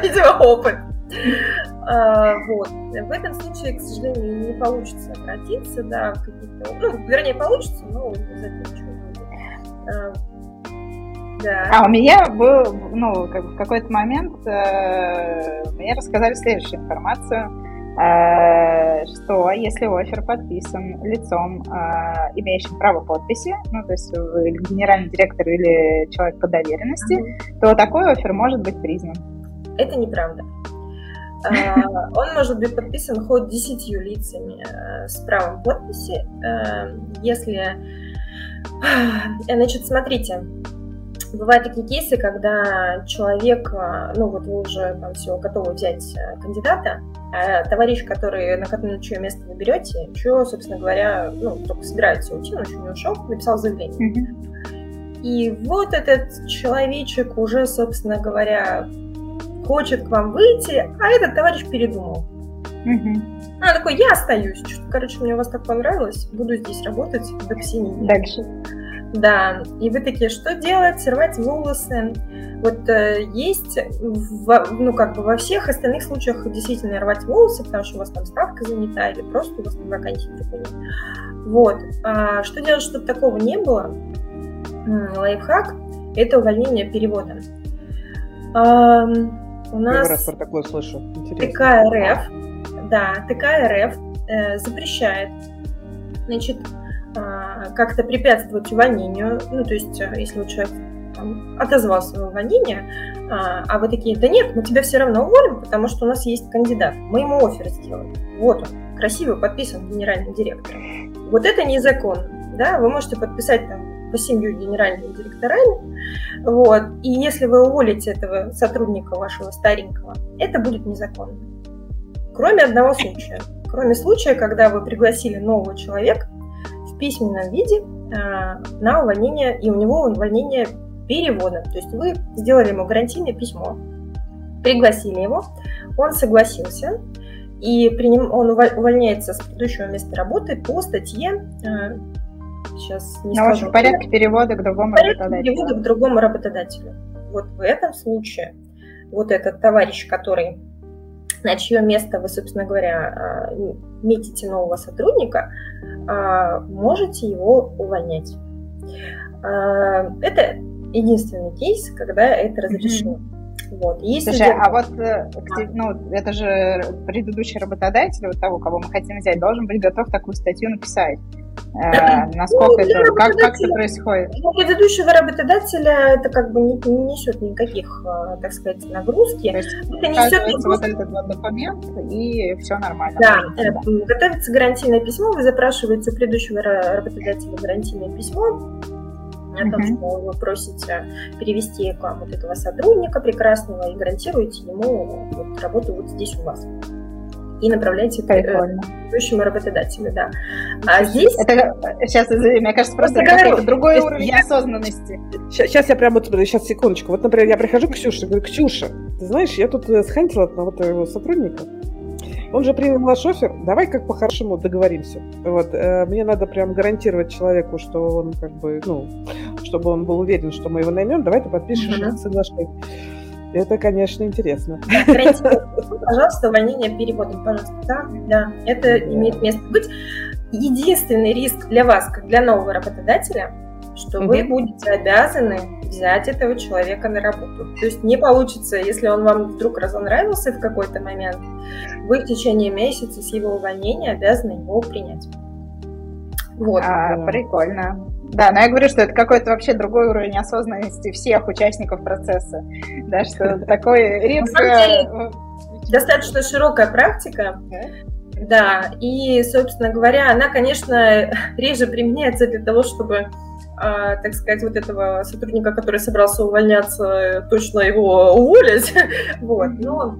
видимо, опыт. Вот. В этом случае, к сожалению, не получится обратиться, да, в какие-то... Ну, вернее, получится, но из этого ничего не будет. Да. А у меня был, ну, как бы в какой-то момент э, мне рассказали следующую информацию, э, что если оффер подписан лицом, э, имеющим право подписи, ну, то есть или генеральный директор, или человек по доверенности, mm-hmm. то такой оффер может быть признан. Это неправда. Он может быть подписан хоть десятью лицами с правом подписи, если... Значит, смотрите, бывают такие кейсы, когда человек, ну вот вы уже там все готовы взять кандидата, а товарищ, который, на котором еще место вы берете, еще, собственно говоря, ну, только собирается уйти, он еще не ушел, написал заявление. И вот этот человечек уже, собственно говоря, хочет к вам выйти, а этот товарищ передумал. Угу. Она такой: я остаюсь. Что-то, короче, мне у вас так понравилось, буду здесь работать до псине. Дальше. Да, и вы такие: что делать? Срывать волосы. Вот э, есть, в, ну, как бы во всех остальных случаях действительно рвать волосы, потому что у вас там ставка занята или просто у вас там вакансии нет. Вот. А что делать, чтобы такого не было? Лайфхак – это увольнение перевода. А, У нас раз про такое слышу. Интересно. ТК РФ, да, ТК РФ э, запрещает, значит, э, как-то препятствовать увольнению. Ну, то есть, если вот человек там отозвал свое увольнение, э, а вы такие: да нет, мы тебя все равно уволим, потому что у нас есть кандидат, мы ему оффер сделаем. Вот он, красиво подписан генеральным директором. Вот это незаконно, да, вы можете подписать там по семью генеральными директорами, вот, и если вы уволите этого сотрудника вашего старенького, это будет незаконно. Кроме одного случая. Кроме случая, когда вы пригласили нового человека в письменном виде э, на увольнение, и у него увольнение переводом. То есть вы сделали ему гарантийное письмо, пригласили его, он согласился, и при нем он увольняется с предыдущего места работы по статье э, сейчас не Но скажу. В порядке перевода к другому порядке работодателю. Перевода к другому работодателю. Вот в этом случае вот этот товарищ, который, на чье место вы, собственно говоря, метите нового сотрудника, можете его увольнять. Это единственный кейс, когда это разрешено. Mm-hmm. Вот. Слушай, а вот ну, это же предыдущий работодатель, вот того, кого мы хотим взять, должен быть готов такую статью написать. Э, насколько ну, это, как, как это происходит? Для предыдущего работодателя это как бы не, не несет никаких, так сказать, нагрузки. То есть, это несет вот этот вот документ, и все нормально. Да, да. Готовится гарантийное письмо, вы запрашиваете у предыдущего работодателя гарантийное письмо, понятно, что вы просите перевести к вам вот этого сотрудника прекрасного и гарантируете ему вот работу вот здесь у вас. И направляете Прикольно. к предыдущему работодателю, да. А здесь... Это, сейчас, мне кажется, просто какой-то другой уровень я... осознанности. Сейчас, сейчас я прямо, сейчас, секундочку. Вот, например, я прихожу к Ксюше, говорю, Ксюша, ты знаешь, я тут схантила одного твоего сотрудника. Он же принял наш оффер, давай как по-хорошему договоримся. Вот, мне надо прям гарантировать человеку, что он как бы, ну, чтобы он был уверен, что мы его наймем, давай ты подпишешь mm-hmm. соглашение. Это, конечно, интересно. Да, пожалуйста, увольнение переводом, пожалуйста. Да, да, это имеет место быть. Единственный риск для вас, как для нового работодателя, что угу. вы будете обязаны взять этого человека на работу. То есть не получится, если он вам вдруг разонравился в какой-то момент, вы в течение месяца с его увольнения обязаны его принять. Вот. А, прикольно. Да, но я говорю, что это какой-то вообще другой уровень осознанности всех участников процесса, да, что такой риск... Достаточно широкая практика, да, и, собственно говоря, она, конечно, реже применяется для того, чтобы, так сказать, вот этого сотрудника, который собрался увольняться, точно его уволить, вот, но...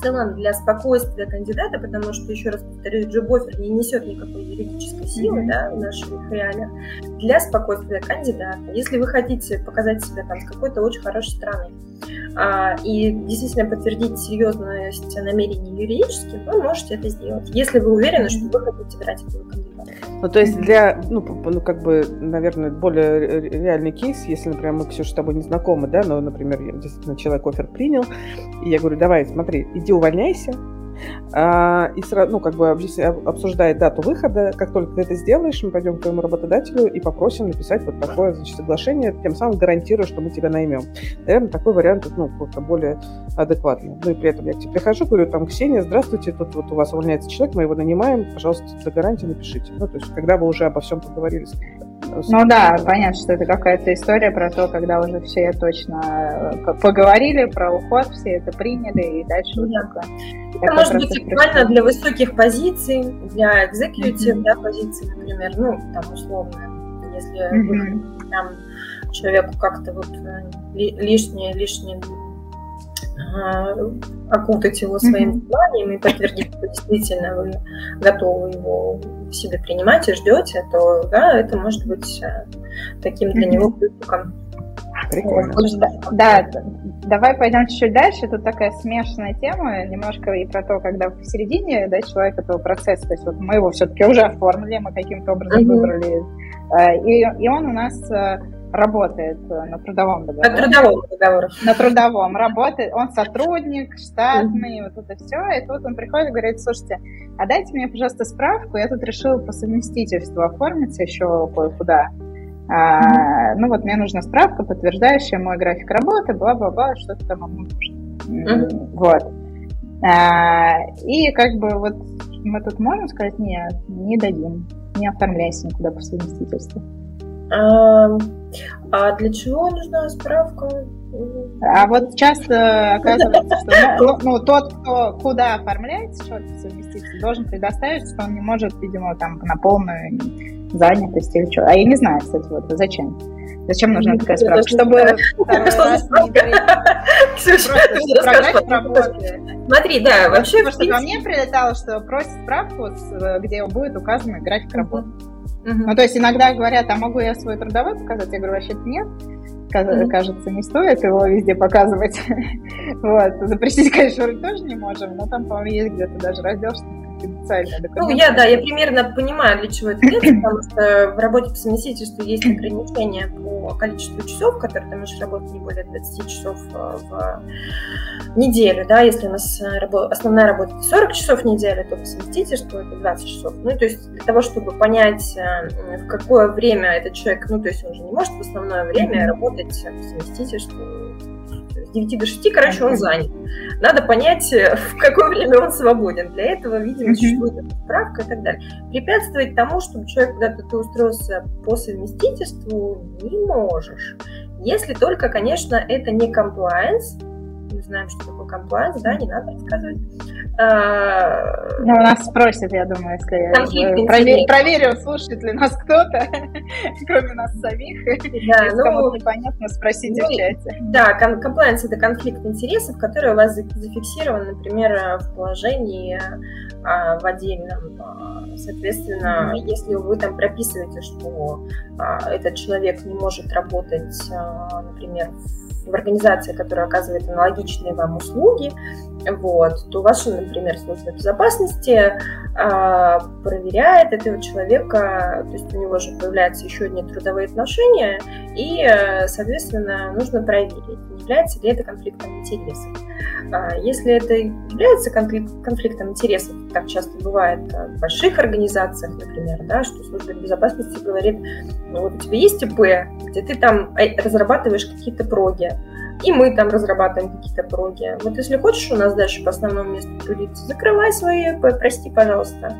В целом для спокойствия кандидата, потому что, еще раз повторюсь, джоб-оффер не несет никакой юридической силы, mm-hmm. да, в наших реалиях, для спокойствия кандидата. Если вы хотите показать себя там с какой-то очень хорошей стороны а, и действительно подтвердить серьезность намерений юридически, вы можете это сделать, если вы уверены, что вы хотите брать этого кандидата. Ну, то есть для, ну, ну как бы, наверное, более реальный кейс, если, например, мы, Ксюша, с тобой не знакомы, да, но, например, я действительно человек оффер принял, и я говорю, давай, смотри, иди увольняйся, а, и сразу, ну, как бы обсуждает дату выхода. Как только ты это сделаешь, мы пойдем к твоему работодателю и попросим написать вот такое, значит, соглашение, тем самым гарантируя, что мы тебя наймем. Наверное, такой вариант, ну, как-то более адекватный. Ну, и при этом я к тебе прихожу, говорю, там, Ксения, здравствуйте, тут вот у вас увольняется человек, мы его нанимаем, пожалуйста, за гарантию напишите. Ну, то есть, когда вы уже обо всем поговорили. Ну да, понятно, что это какая-то история про то, когда уже все точно поговорили про уход, все это приняли, и дальше уже... Да. Это может быть актуально для высоких позиций, для экзекьютив, mm-hmm. да, позиций, например, ну, там, условно, если mm-hmm. там, человеку как-то вот лишнее, лишнее... окутать его своим желанием и подтвердить, что действительно вы готовы его в себе принимать и ждете, то да, это может быть таким для него плюсиком. Прикольно. Да, давай пойдем чуть-чуть дальше. Тут такая смешанная тема, немножко и про то, когда посередине, да, человек этого процесса, то есть вот мы его все-таки уже оформили, мы каким-то образом угу. выбрали, и, и он у нас... работает на трудовом договоре. На трудовом договоре. На трудовом. Работает. Он сотрудник, штатный, mm-hmm. вот это все. И тут он приходит и говорит, слушайте, а дайте мне, пожалуйста, справку. Я тут решила по совместительству оформиться еще кое-куда. Mm-hmm. А, ну вот мне нужна справка, подтверждающая мой график работы, бла-бла-бла, что-то там ему нужно. Mm-hmm. Вот. А, и как бы вот мы тут можем сказать, нет, не дадим, не оформляйся никуда по совместительству. А для чего нужна справка? А вот часто оказывается, что ну, тот, кто куда оформляется, человек по совместительству, должен предоставить, что он не может, видимо, там на полную занятость или что. А я не знаю, кстати, вот зачем. Зачем нужна такая справка? Чтобы второй раз не говорить. Ксюша, прогнать работы. Смотри, да, вообще... Потому что ко мне прилетало, что просят справку, где будет указан график работы. Uh-huh. Ну, то есть иногда говорят, а могу я свой трудовой показать? Я говорю, вообще-то нет. Uh-huh. Кажется, не стоит его везде показывать. Вот. Запретить, конечно, тоже не можем, но там, по-моему, есть где-то даже раздел, что конфиденциальный документ. Ну, я, да, я примерно понимаю, для чего это делается, потому что в работе по совместительству есть ограничения по количеству часов, которые ты можешь работать не более двадцать часов в неделю, да, если у нас основная работа сорок часов в неделю, то по совместительству это двадцать часов. Ну, то есть для того, чтобы понять, в какое время этот человек, ну, то есть он же не может в основное время работать по совместительству с девяти до шести, короче, он занят. Надо понять, в какое время он свободен. Для этого, видимо, существует справка и так далее. Препятствовать тому, чтобы человек куда-то ты устроился по совместительству, не можешь. Если только, конечно, это не комплаенс. Мы знаем, что такое компланс, да, не надо рассказывать. Ну, нас спросят, я думаю, если Провер... проверю, слушает ли нас кто-то, кроме нас самих. Да, если ну, кому-то непонятно, спросите ну, в чате. Да, комплаенс – это конфликт интересов, который у вас зафиксирован, например, в положении а, в отдельном. Соответственно, mm-hmm. если вы там прописываете, что а, этот человек не может работать, а, например, в, в организации, которая оказывает аналогичные вам услуги, вот, то ваша, например, служба безопасности э, проверяет этого человека, то есть у него же появляются еще одни трудовые отношения, и, э, соответственно, нужно проверить, является ли это конфликтом интересов. Э, если это является конфликт, конфликтом интересов, так часто бывает в больших организациях, например, да, что служба безопасности говорит, ну, вот у тебя есть ИП, где ты там разрабатываешь какие-то проги, и мы там разрабатываем какие-то проги. Вот если хочешь у нас дальше по основному месту трудиться, закрывай свои ИП, прости, пожалуйста.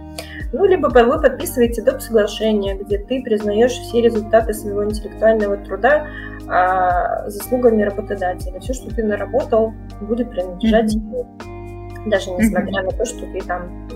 Ну, либо вы подписываете доп. Соглашение, где ты признаешь все результаты своего интеллектуального труда а, заслугами работодателя. Все, что ты наработал, будет принадлежать ему. Mm-hmm. Даже несмотря mm-hmm. на то, что ты там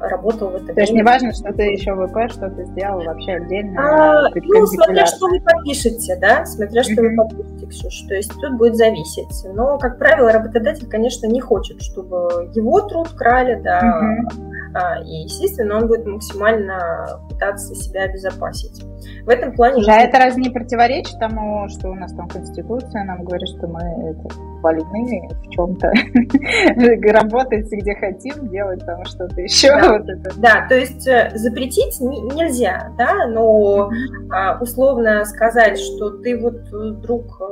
работал в этом. То есть не важно, что ты еще в ИП, что ты сделал вообще отдельно? А, ну, смотря что вы подпишете, да, смотря что mm-hmm. вы подпишете, Ксюш, то есть тут будет зависеть. Но, как правило, работодатель, конечно, не хочет, чтобы его труд крали, да, mm-hmm. а, и, естественно, он будет максимально пытаться себя обезопасить. В этом плане... А это раз не противоречит тому, что у нас там Конституция нам говорит, что мы вольны в чем-то работать, где хотим, делать там что-то еще. Да, вот это. Да, то есть запретить нельзя, да, но условно сказать, что ты вот вдруг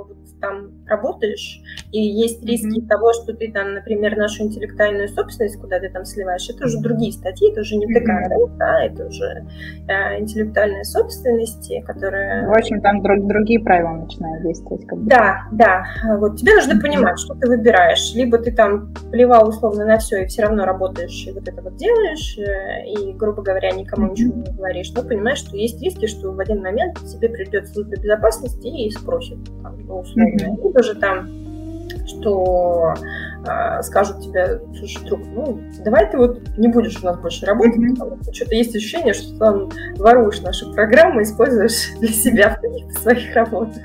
там работаешь, и есть риски mm-hmm. того, что ты там, например, нашу интеллектуальную собственность, куда ты там сливаешь, это уже другие статьи, это уже не ТК РФ, mm-hmm. да, это уже э, интеллектуальная собственность, которая... В общем, там друг, другие правила начинают действовать. Как бы. Да, да, вот тебе нужно понимать, mm-hmm. что ты выбираешь, либо ты там плевал условно на все и все равно работаешь, и вот это вот делаешь, и, грубо говоря, никому mm-hmm. ничего не говоришь, но понимаешь, что есть риски, что в один момент тебе придет служба безопасности и спросит, там, условно, Mm-hmm. тоже там, что э, скажут тебе, слушай, друг, ну, давай ты вот не будешь у нас больше работать, mm-hmm. потому что что-то есть ощущение, что ты там воруешь наши программы, используешь для себя в каких-то своих работах.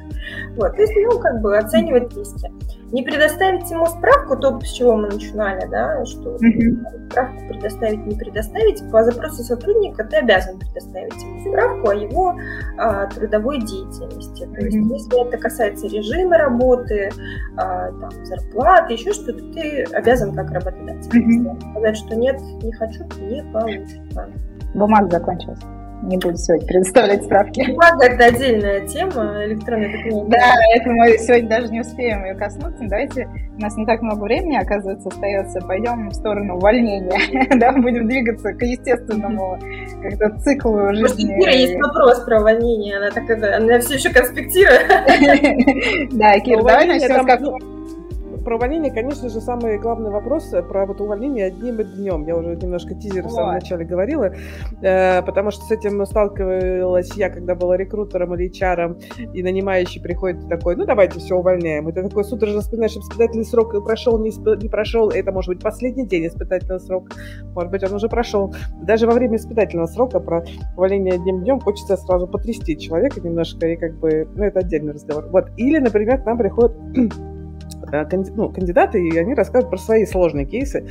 Вот, то есть, ну, как бы оценивать риски. Не предоставить ему справку, то, с чего мы начинали, да, что mm-hmm. справку предоставить, не предоставить, по запросу сотрудника ты обязан предоставить ему справку о его а, трудовой деятельности. Mm-hmm. То есть, если это касается режима работы, а, там, зарплаты, еще что-то, ты обязан как работодатель. Mm-hmm. Если сказать, что нет, не хочу, не получится. Бумага закончилась. Не буду сегодня предоставлять справки. Бумага – это отдельная тема, электронный документ. Да, это мы сегодня даже не успеем ее коснуться. Давайте, у нас не так много времени, оказывается, остается. Пойдем в сторону увольнения. Да, будем двигаться к естественному как-то циклу жизни. Может, у Киры есть вопрос про увольнение. Она, так, она все еще конспектирует. Да, Кира, давай начнем как... Про увольнение, конечно же, самый главный вопрос про вот увольнение одним днем. Я уже немножко тизер в самом начале говорила, потому что с этим сталкивалась я, когда была рекрутером или эйч ар, и нанимающий приходит такой, ну, давайте все увольняем. И ты такой судорожно вспоминаешь, испытательный срок прошел, не, исп... не прошел. Это может быть последний день испытательного срока, может быть, он уже прошел. Даже во время испытательного срока про увольнение одним днем хочется сразу потрясти человека немножко, и как бы, ну, это отдельный разговор. Вот. Или, например, к нам приходит... Ну, кандидаты, и они рассказывают про свои сложные кейсы,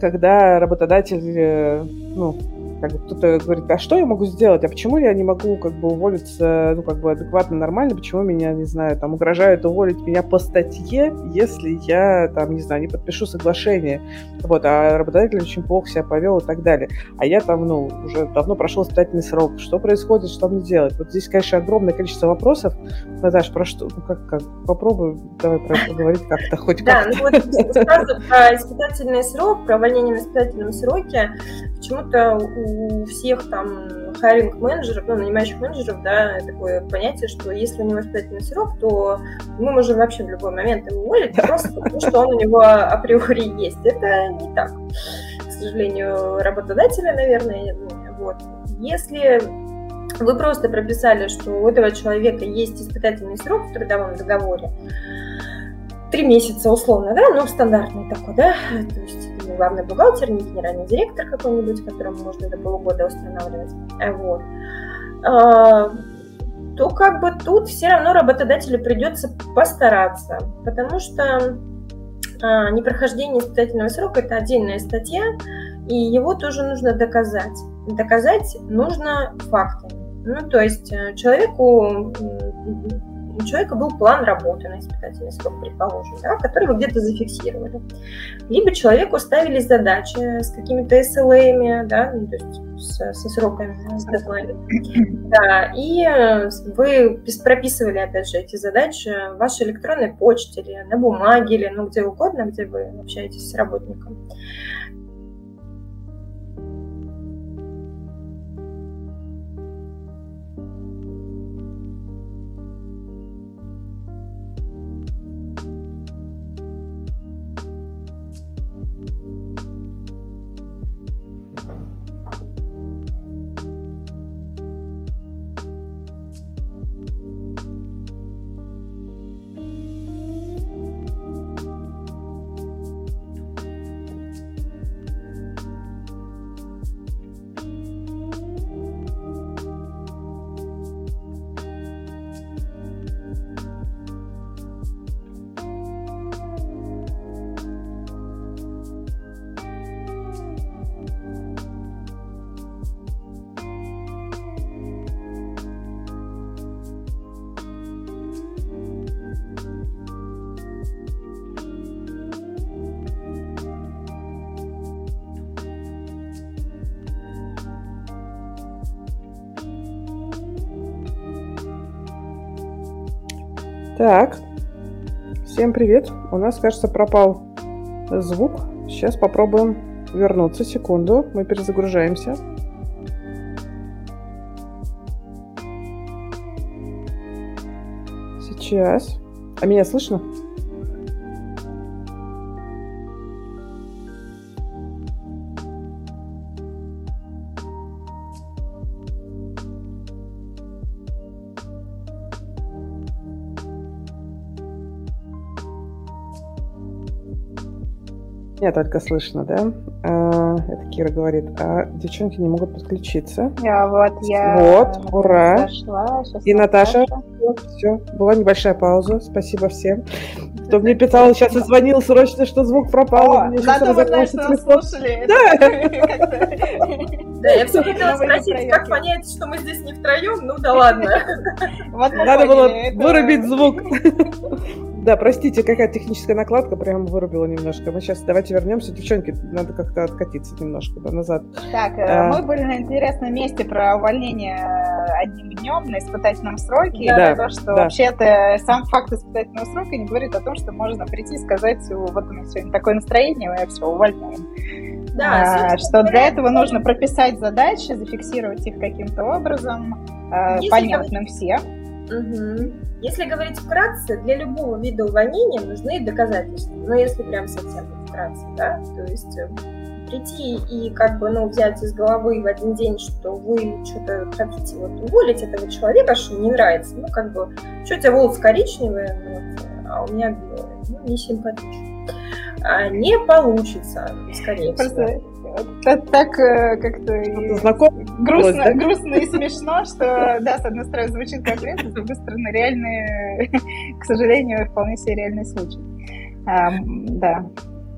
когда работодатель, ну, как бы кто-то говорит, а что я могу сделать, а почему я не могу, как бы, уволиться, ну, как бы, адекватно, нормально, почему меня, не знаю, там, угрожают уволить меня по статье, если я, там, не знаю, не подпишу соглашение, вот, а работодатель очень плохо себя повел и так далее, а я там, ну, уже давно прошел испытательный срок, что происходит, что мне делать, вот здесь, конечно, огромное количество вопросов, Наташа, про что, ну, как, как, попробуй, давай про это говорить как-то, хоть как-то. Да, ну, вот, сразу про испытательный срок, про увольнение на испытательном сроке, почему-то у всех там хайринг-менеджеров, ну, нанимающих менеджеров, да, такое понятие, что если у него испытательный срок, то мы можем вообще в любой момент его уволить, просто потому что он у него априори есть. Это не так, к сожалению, работодателя, наверное, вот. Если вы просто прописали, что у этого человека есть испытательный срок в трудовом договоре, три месяца условно, да, ну, стандартный такой, да, то есть не главный бухгалтер, не генеральный директор какой-нибудь, которому можно до полугода устанавливать, вот, то как бы тут все равно работодателю придется постараться, потому что непрохождение испытательного срока – это отдельная статья, и его тоже нужно доказать. Доказать нужно фактами. Ну, то есть человеку, у человека был план работы на испытательный срок, предположим, да, который вы где-то зафиксировали. Либо человеку ставили задачи с какими-то эс эл эй-ми, да, ну, то есть со, со сроками, с дедлайном. Да, и вы прописывали, опять же, эти задачи в вашей электронной почте, или на бумаге, или ну, где угодно, где вы общаетесь с работником. Так, всем привет. У нас, кажется, пропал звук. Сейчас попробуем вернуться. Секунду, мы перезагружаемся. Сейчас. А меня слышно? Меня только слышно, да? А, это Кира говорит, а девчонки не могут подключиться. А вот я. Вот, ура! Зашла, и Наташа. Вот, все, была небольшая пауза. Спасибо всем, кто мне писал, сейчас и звонил срочно, что звук пропал. О, надо вы знаете, что нас слушали. Да. Да, я все хотела спросить, как понять, что мы здесь не втроем? Ну да ладно. Надо было вырубить звук. Да, простите, какая техническая накладка, прям вырубила немножко. Мы сейчас давайте вернемся. Девчонки, надо как-то откатиться немножко да, назад. Так, а... мы были на интересном месте про увольнение одним днем на испытательном сроке. Да, и да, то, что да. Вообще-то сам факт испытательного срока не говорит о том, что можно прийти и сказать, вот у меня сегодня такое настроение, и все, увольняем. Да, а, что для этого нужно прописать задачи, зафиксировать их каким-то образом, Если понятным всем. Угу. Если говорить вкратце, для любого вида увольнения нужны доказательства. Но если прям совсем вкратце, да, то есть прийти и как бы, ну, взять из головы в один день, что вы что-то хотите вот, уволить этого человека, что не нравится, ну, как бы, что у тебя волосы коричневые, вот, а у меня белые, ну, не симпатично. А не получится, скорее всего. Так, так как-то и грустно, да? грустно и смешно, что, да, с одной стороны звучит как бред, с другой стороны реальные, к сожалению, вполне себе реальный случай. А, да.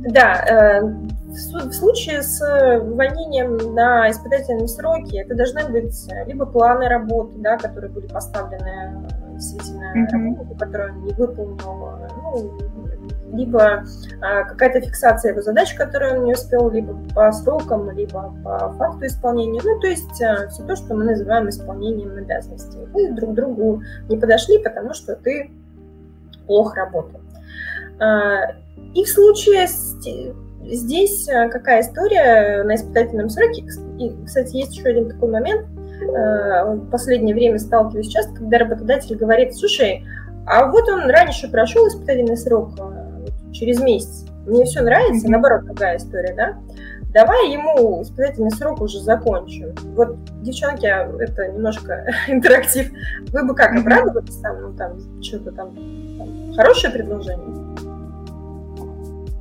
Да, в случае с увольнением на испытательном сроке это должны быть либо планы работы, да, которые были поставлены действительно mm-hmm. работу, которую он не выполнил, ну, либо а, какая-то фиксация его задач, которую он не успел, либо по срокам, либо по факту исполнения. Ну, то есть а, все то, что мы называем исполнением обязанностей. Вы друг к другу не подошли, потому что ты плохо работал. А, и в случае с, здесь какая история на испытательном сроке. И, кстати, есть еще один такой момент. А, в последнее время сталкиваюсь часто, когда работодатель говорит, слушай, а вот он раньше прошел испытательный срок, через месяц. Мне все нравится, mm-hmm. наоборот, такая история, да? Давай ему испытательный срок уже закончим. Вот, девчонки, это немножко интерактив. Вы бы как, обрадовались там, ну, там, что-то там, там, хорошее предложение?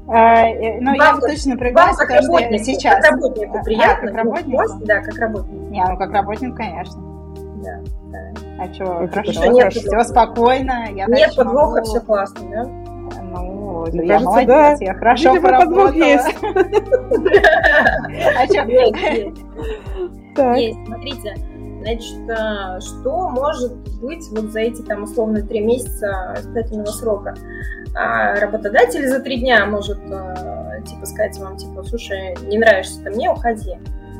Ну, я бы точно напрягалась, потому что я сейчас... Как работнику приятно, а, как работнику? Просто, да, как работнику. Не, ну как работник, конечно. Да, да. А что, хорошо, нет, все спокойно. Я нет подвоха, могу... все классно, да? Ну, мне я кажется, молодец, да. Я хорошо видимо, поработала. Есть. А что? Есть, смотрите. Значит, что может быть вот за эти, там, условно, три месяца испытательного срока? А работодатель за три дня может, типа, сказать вам, типа, слушай, не нравишься ты мне, уходи.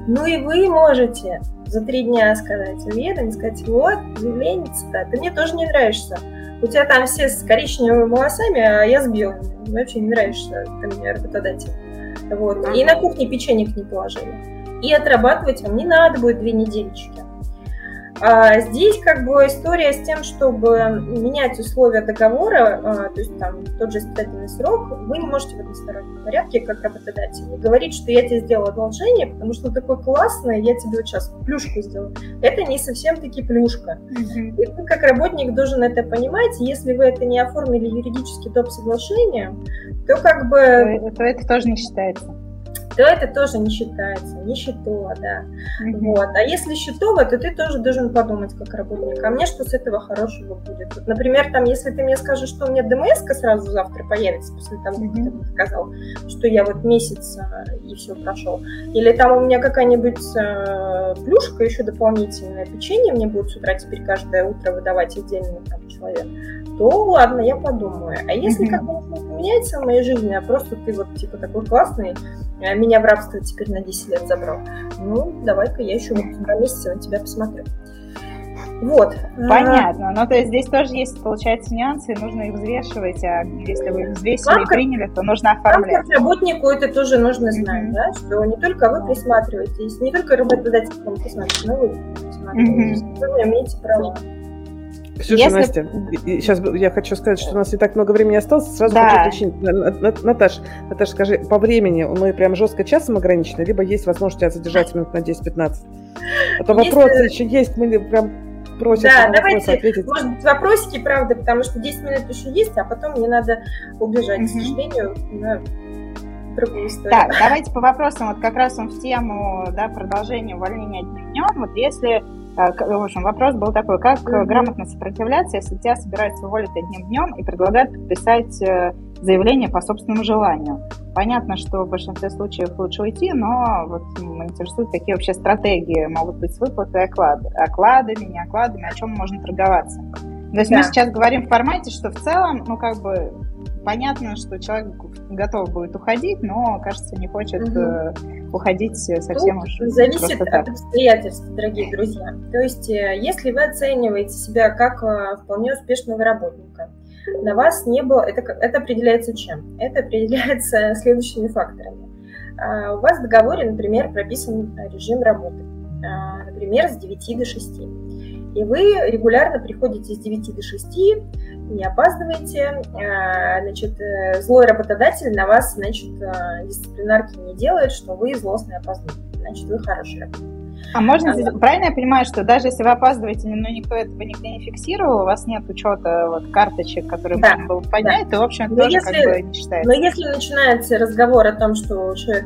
Ну и вы можете за три дня сказать уведомить, сказать, вот, заявленец-то, ты мне тоже не нравишься. У тебя там все с коричневыми волосами, а я с белыми. Вообще не нравишься ты мне, работодатель. Вот. И на кухне печенек не положили. И отрабатывать вам не надо будет две недельчики. А здесь как бы история с тем, чтобы менять условия договора, то есть там тот же испытательный срок, вы не можете в одностороннем порядке, как работодатель, говорить, что я тебе сделала одолжение, потому что ты такой классный, я тебе вот сейчас плюшку сделаю. Это не совсем-таки плюшка. Mm-hmm. И ты как работник должен это понимать, если вы это не оформили юридически доп. Соглашением, то как бы... То, то это тоже не считается. то это тоже не считается, не счетово, да. Mm-hmm. Вот. А если счетово, то ты тоже должен подумать, как работник, а мне что с этого хорошего будет? Вот, например, там, если ты мне скажешь, что у меня ДМС-ка сразу завтра появится, после того, как mm-hmm. ты сказал, что я вот месяц и все прошел, или там у меня какая-нибудь э, плюшка, еще дополнительное печенье мне будет с утра теперь каждое утро выдавать отдельный там, человек, то ладно, я подумаю. А если mm-hmm. как-то не поменяется в моей жизни, а просто ты вот типа такой классный, меня в рабство теперь на десять лет забрал. Ну, давай-ка я еще два месяца на тебя посмотрю. Вот. Понятно. Но то есть здесь тоже есть, получается, нюансы, и нужно их взвешивать, а если вы их взвесили План, и приняли, то нужно оформлять. Как работнику это тоже нужно знать, mm-hmm. да, что не только вы присматриваетесь, не только работодатель к вам присматривается, но вы присматриваетесь, mm-hmm. вы имеете права. Ксюша, если... Настя, сейчас я хочу сказать, что у нас не так много времени осталось, сразу да. хочу уточнить. Наташа, Наташа, скажи, по времени мы прям жестко часом ограничены, либо есть возможность тебя задержать минут на десять-пятнадцать? А то если... вопросы еще есть, мы прям просим да, давайте, ответить. Может быть, вопросики, правда, потому что десять минут еще есть, а потом мне надо убежать, mm-hmm. к сожалению, на... другую историю. Так, давайте по вопросам, вот как раз он в тему, да, продолжения увольнения одним днем, вот если... В общем, вопрос был такой, как mm-hmm. грамотно сопротивляться, если тебя собираются уволить одним днем и предлагают подписать заявление по собственному желанию? Понятно, что в большинстве случаев лучше уйти, но вот интересуют, какие вообще стратегии могут быть с выплатой оклады, окладами, не окладами, о чем можно торговаться. То есть да. мы сейчас говорим в формате, что в целом, ну как бы, понятно, что человек готов будет уходить, но, кажется, не хочет угу. уходить совсем уж. Тут зависит от обстоятельств, дорогие друзья. То есть, если вы оцениваете себя как вполне успешного работника, на вас не было... Это, это определяется чем? Это определяется следующими факторами. У вас в договоре, например, прописан режим работы. Например, с девяти до шести. И вы регулярно приходите с девяти до шести, не опаздываете, значит, злой работодатель на вас, значит, дисциплинарки не делает, что вы злостный опоздатель, значит, вы хороший работник. А можно, а, правильно я понимаю, что даже если вы опаздываете, но никто этого нигде не фиксировал, у вас нет учета вот, карточек, которые да, можно было поднять, да. то, в общем, но тоже если, как бы не считается. Но если начинается разговор о том, что человек,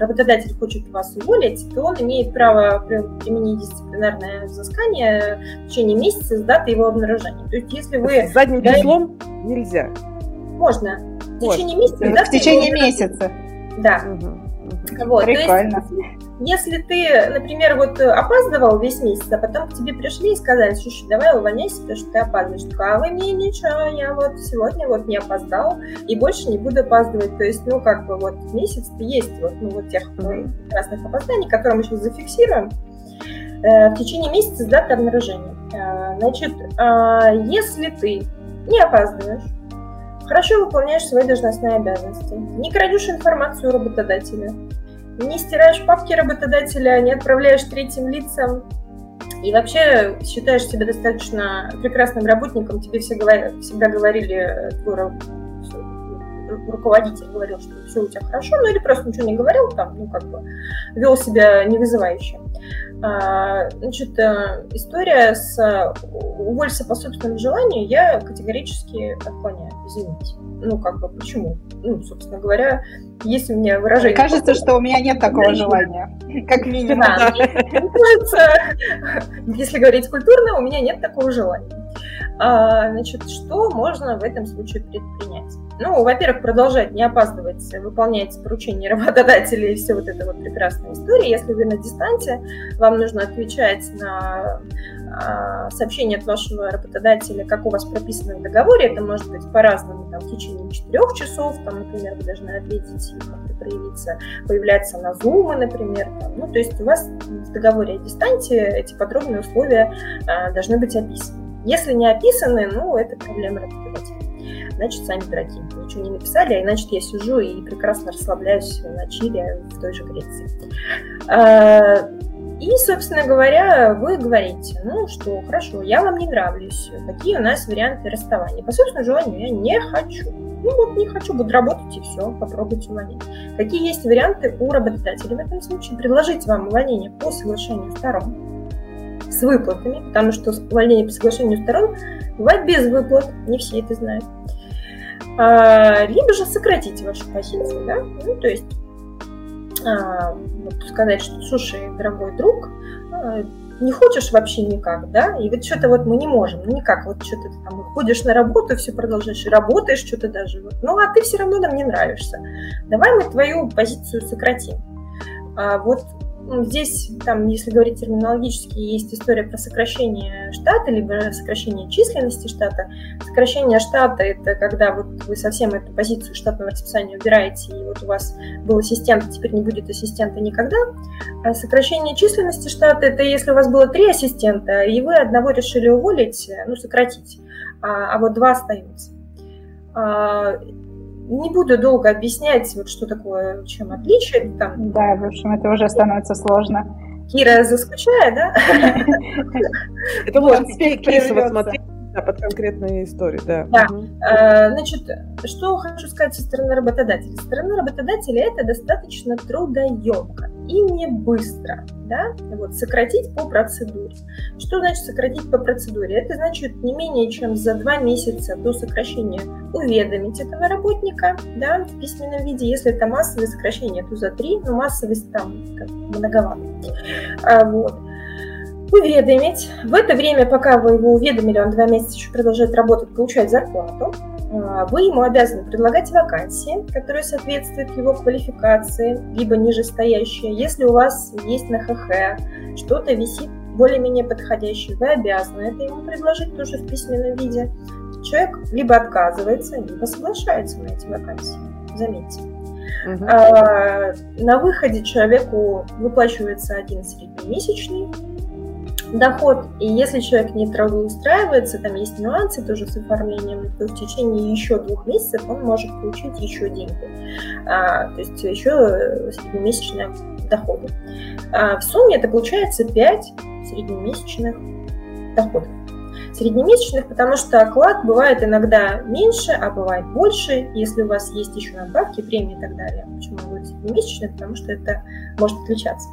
работодатель хочет вас уволить, то он имеет право применить дисциплинарное взыскание в течение месяца с даты его обнаружения. То есть, если вы... С задним числом да, нельзя? Можно. В вот. течение месяца. В, да, в течение месяца? Да. Угу. Вот. Прикольно. Если ты, например, вот опаздывал весь месяц, а потом к тебе пришли и сказали, слушай, давай увольняйся, потому что ты опаздываешь. Такая, а вы мне ничего, я вот сегодня вот не опоздал и больше не буду опаздывать. То есть, ну, как бы вот месяц-то есть вот, ну, вот тех mm-hmm. красных опозданий, которые мы сейчас зафиксируем, э, в течение месяца с даты обнаружения. Э, значит, э, если ты не опаздываешь, хорошо выполняешь свои должностные обязанности, не крадешь информацию у работодателя, не стираешь папки работодателя, не отправляешь третьим лицам и вообще считаешь себя достаточно прекрасным работником. Тебе все говорили, всегда говорили, руководитель говорил, что все у тебя хорошо, ну или просто ничего не говорил, там, ну как бы вел себя невызывающе. Значит, история с уволиться по собственному желанию я категорически отклоняю, извините. Ну, как бы, почему? Ну, собственно говоря, есть у меня выражение... Кажется, что у меня нет такого желания, как минимум. Да, если говорить культурно, у меня нет такого желания. Значит, что можно в этом случае предпринять? Ну, во-первых, продолжать не опаздывать, выполнять поручения работодателей и все вот это вот прекрасная история. Если вы на дистанции, вам нужно отвечать на сообщение от вашего работодателя, как у вас прописано в договоре. Это может быть по-разному, там, в течение четырех часов, там, например, вы должны ответить и как-то проявиться, появляться на Zoom, например. Там. Ну, то есть у вас в договоре о дистанции эти подробные условия а, должны быть описаны. Если не описаны, ну, это проблема работодателя. Значит, сами дорогие, ничего не написали, а иначе я сижу и прекрасно расслабляюсь на чиле в той же Греции. И, собственно говоря, вы говорите, ну что, хорошо, я вам не нравлюсь, какие у нас варианты расставания? По собственному желанию я не хочу. Ну вот не хочу, буду работать и все, попробуйте увольнять. Какие есть варианты у работодателя в этом случае? Предложить вам увольнение по соглашению сторон. С выплатами, потому что увольнение по соглашению сторон бывает без выплат, не все это знают. А, либо же сократите вашу позицию, да, ну, то есть а, вот сказать, что, слушай, дорогой друг, не хочешь вообще никак, да, и вот что-то вот мы не можем, ну, никак, вот что-то ты там ходишь на работу, все продолжаешь, работаешь что-то даже, вот, ну, а ты все равно нам не нравишься, давай мы твою позицию сократим. А, вот здесь, там, если говорить терминологически, есть история про сокращение штата, либо сокращение численности штата. Сокращение штата – это когда вот вы совсем эту позицию штатного расписания убираете, и вот у вас был ассистент, теперь не будет ассистента никогда. А сокращение численности штата – это если у вас было три ассистента, и вы одного решили уволить, ну, сократить, а, а вот два остаются. Не буду долго объяснять, вот что такое, в чем отличие. Там. Да, в общем, это уже становится сложно. Кира заскучает, да? Это можно пересмотреть под конкретные истории, да. Значит, что хочу сказать со стороны работодателя. Со стороны работодателя это достаточно трудоемко и не быстро, да? Вот, сократить по процедуре. Что значит сократить по процедуре? Это значит не менее чем за два месяца до сокращения уведомить этого работника, да, в письменном виде. Если это массовое сокращение, то за три, но массовость там как, многовато. А, вот. Уведомить. В это время, пока вы его уведомили, он два месяца еще продолжает работать, получает зарплату. Вы ему обязаны предлагать вакансии, которые соответствуют его квалификации, либо нижестоящие. Если у вас есть на ХХ что-то висит более-менее подходящее, вы обязаны это ему предложить тоже в письменном виде. Человек либо отказывается, либо соглашается на эти вакансии. Заметьте. Угу. А, на выходе человеку выплачивается один среднемесячный доход, и если человек не трудоустраивается, там есть нюансы тоже с оформлением, то в течение еще двух месяцев он может получить еще деньги, а, то есть еще среднемесячные доходы. А в сумме это получается пять среднемесячных доходов. Среднемесячных, потому что оклад бывает иногда меньше, а бывает больше, если у вас есть еще надбавки, премии и так далее. Почему будет среднемесячный? Потому что это может отличаться.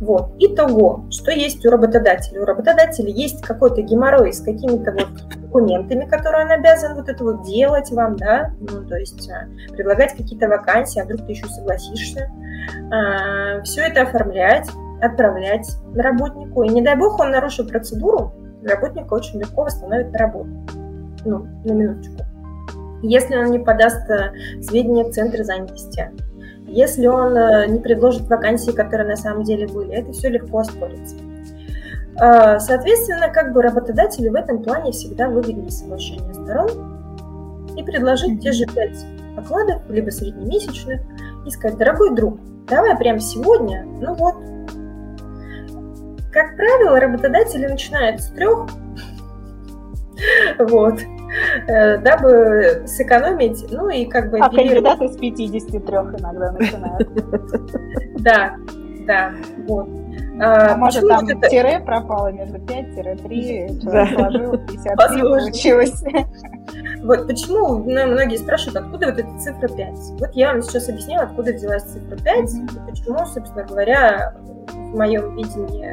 Вот. Итого, что есть у работодателя? У работодателя есть какой-то геморрой с какими-то вот документами, которые он обязан вот это вот делать вам, да, ну, то есть предлагать какие-то вакансии, а вдруг ты еще согласишься. А, все это оформлять, отправлять работнику. И не дай бог он нарушил процедуру, работника очень легко восстановит на работу. Ну, на минуточку. Если он не подаст сведения в центр занятости, если он не предложит вакансии, которые на самом деле были, это все легко оспорится. Соответственно, как бы работодателю в этом плане всегда выгоднее соглашение сторон и предложить те же пять окладов, либо среднемесячных, и сказать: дорогой друг, давай прямо сегодня, ну вот. Как правило, работодатели начинают с трех, вот, дабы сэкономить, ну и как бы... А кандидаты с пятидесяти трёх иногда начинают. Да, да, вот. А, а может, там это... тире пропало между пять-три, человек положил, пятьдесят три получилось. Вот почему многие спрашивают, откуда вот эта цифра пять. Вот я вам сейчас объясняла, откуда взялась цифра пять, и почему, собственно говоря, в моем видении.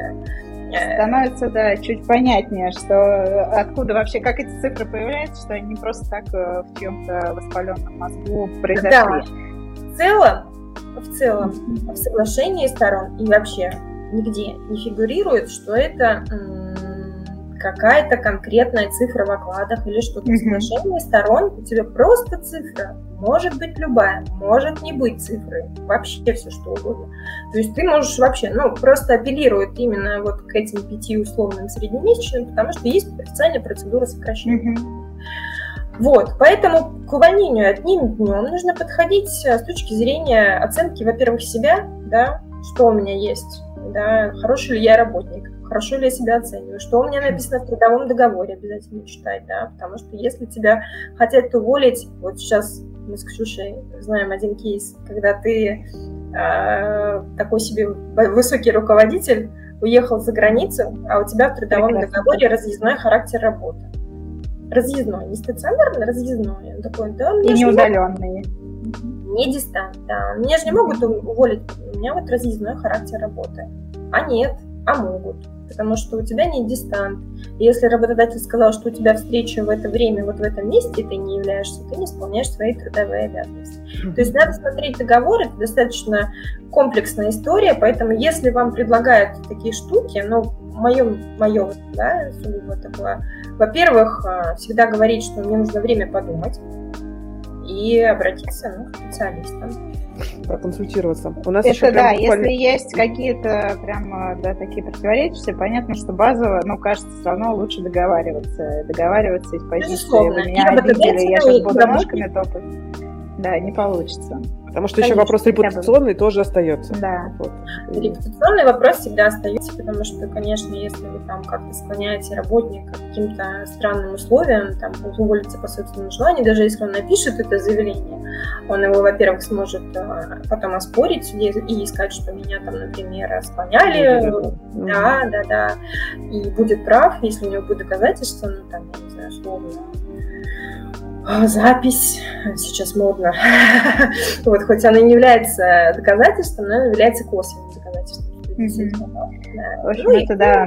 Становится, да, чуть понятнее, что откуда вообще, как эти цифры появляются, что они не просто так в чьем-то воспаленном мозгу произошли. Да, в целом, в целом, в соглашении сторон и вообще нигде не фигурирует, что это м- какая-то конкретная цифра в окладах или что-то. В соглашении сторон у тебя просто цифра. Может быть любая, может не быть цифры, вообще все что угодно. То есть ты можешь вообще, ну, просто апеллирует именно вот к этим пяти условным среднемесячным, потому что есть официальная процедура сокращения. Mm-hmm. Вот, поэтому к увольнению одним днем нужно подходить с точки зрения оценки, во-первых, себя, да, что у меня есть, да, хороший ли я работник, хорошо ли я себя оцениваю, что у меня написано в трудовом договоре, обязательно читать, да, потому что если тебя хотят уволить, вот сейчас мы с Ксюшей знаем один кейс, когда ты э, такой себе высокий руководитель уехал за границу, а у тебя в трудовом Прекрасно. договоре разъездной характер работы. Разъездной, не стационарный, разъездной. Он такой, да, мне и не удаленный. Не дистант, да. Меня же не могут уволить, у меня вот разъездной характер работы. А нет, а могут. Потому что у тебя не дистант. И если работодатель сказал, что у тебя встреча в это время, вот в этом месте, ты не являешься, ты не исполняешь свои трудовые обязанности. Mm-hmm. То есть надо смотреть договор, это достаточно комплексная история, поэтому если вам предлагают такие штуки, ну, мое, мое, да, сугубо такое, во-первых, всегда говорить, что мне нужно время подумать и обратиться, ну, к специалистам. Проконсультироваться. У нас это еще да, буквально... если есть какие-то прям, да, такие противоречия, понятно, что базово, ну, кажется, все равно лучше договариваться. Договариваться из позиции, вы меня обидели, я сейчас буду ножками топать. Да, не получится. Потому что Конечно, еще вопрос репутационный тоже остается. Да. Вот. И... Репутационный вопрос всегда остается, потому что, конечно, если вы там как-то склоняете работника к каким-то странным условиям, там, уволиться по собственному желанию, даже если он напишет это заявление, он его, во-первых, сможет потом оспорить в суде и сказать, что меня там, например, склоняли, mm-hmm. да, да, да, и будет прав, если у него будет доказательство, ну, там, я не знаю, условно, запись, сейчас модно, вот, хоть она не является доказательством, но она является косвенным доказательством. В общем, это, да,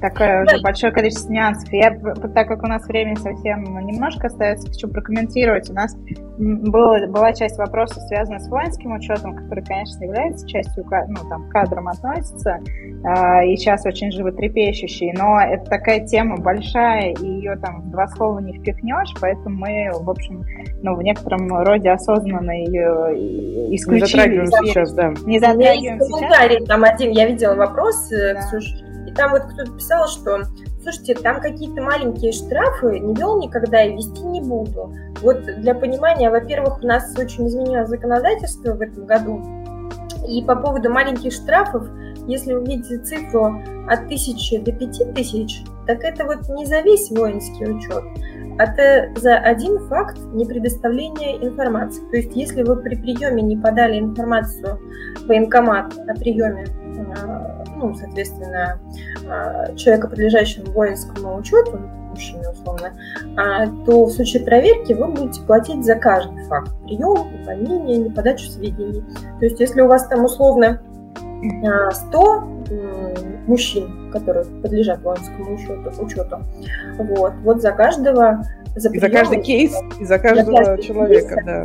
такое уже большое количество нюансов. Я, так как у нас времени совсем немножко остается, хочу прокомментировать. У нас была, была часть вопросов, связанная с воинским учетом, который, конечно, является частью, ну, там, к кадрам относится, э, и сейчас очень животрепещущий, но это такая тема большая, и ее там в два слова не впихнешь, поэтому мы, в общем, ну, в некотором роде осознанно ее исключили. Не затрагиваем сейчас, да. Не затрагиваем сейчас. У меня есть комментарий, там один, я видела вопрос, да. Ксюша, там вот кто-то писал, что, слушайте, там какие-то маленькие штрафы не вел никогда и вести не буду. Вот для понимания, во-первых, у нас очень изменилось законодательство в этом году. И по поводу маленьких штрафов, если вы видите цифру от тысячи до пяти тысяч, так это вот не за весь воинский учет, а это за один факт непредоставления информации. То есть если вы при приеме не подали информацию в военкомат о приеме, ну, соответственно, человека, подлежащему воинскому учету, мужчине условно, то в случае проверки вы будете платить за каждый факт приема, увольнения, неподачу сведений. То есть если у вас там условно сто мужчин, которые подлежат воинскому учету, учету вот, вот за каждого За, и за каждый кейс, и за каждого за человека, кейса, да.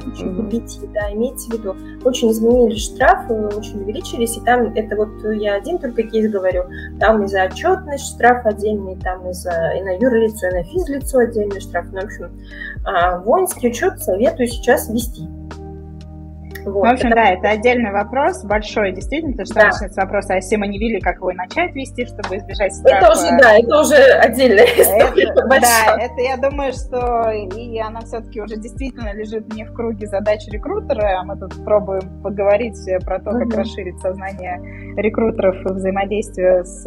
Пяти, угу. Да, имейте в виду. Очень изменились штрафы, очень увеличились, и там, это вот я один только кейс говорю, там и за отчетность штраф отдельный, там и, за, и на юрлицо, и на физлицо отдельный штраф. Ну, в общем, воинский учет советую сейчас вести. Вот, в общем, это... да, это отдельный вопрос, большой, действительно, потому что да. начинается вопрос, а если мы не вели, как его начать вести, чтобы избежать страха. Это уже, да, это уже отдельная история. Это, да, это я думаю, что и она все-таки уже действительно лежит не в круге задач рекрутера, а мы тут пробуем поговорить про то, как угу. расширить сознание рекрутеров и взаимодействие с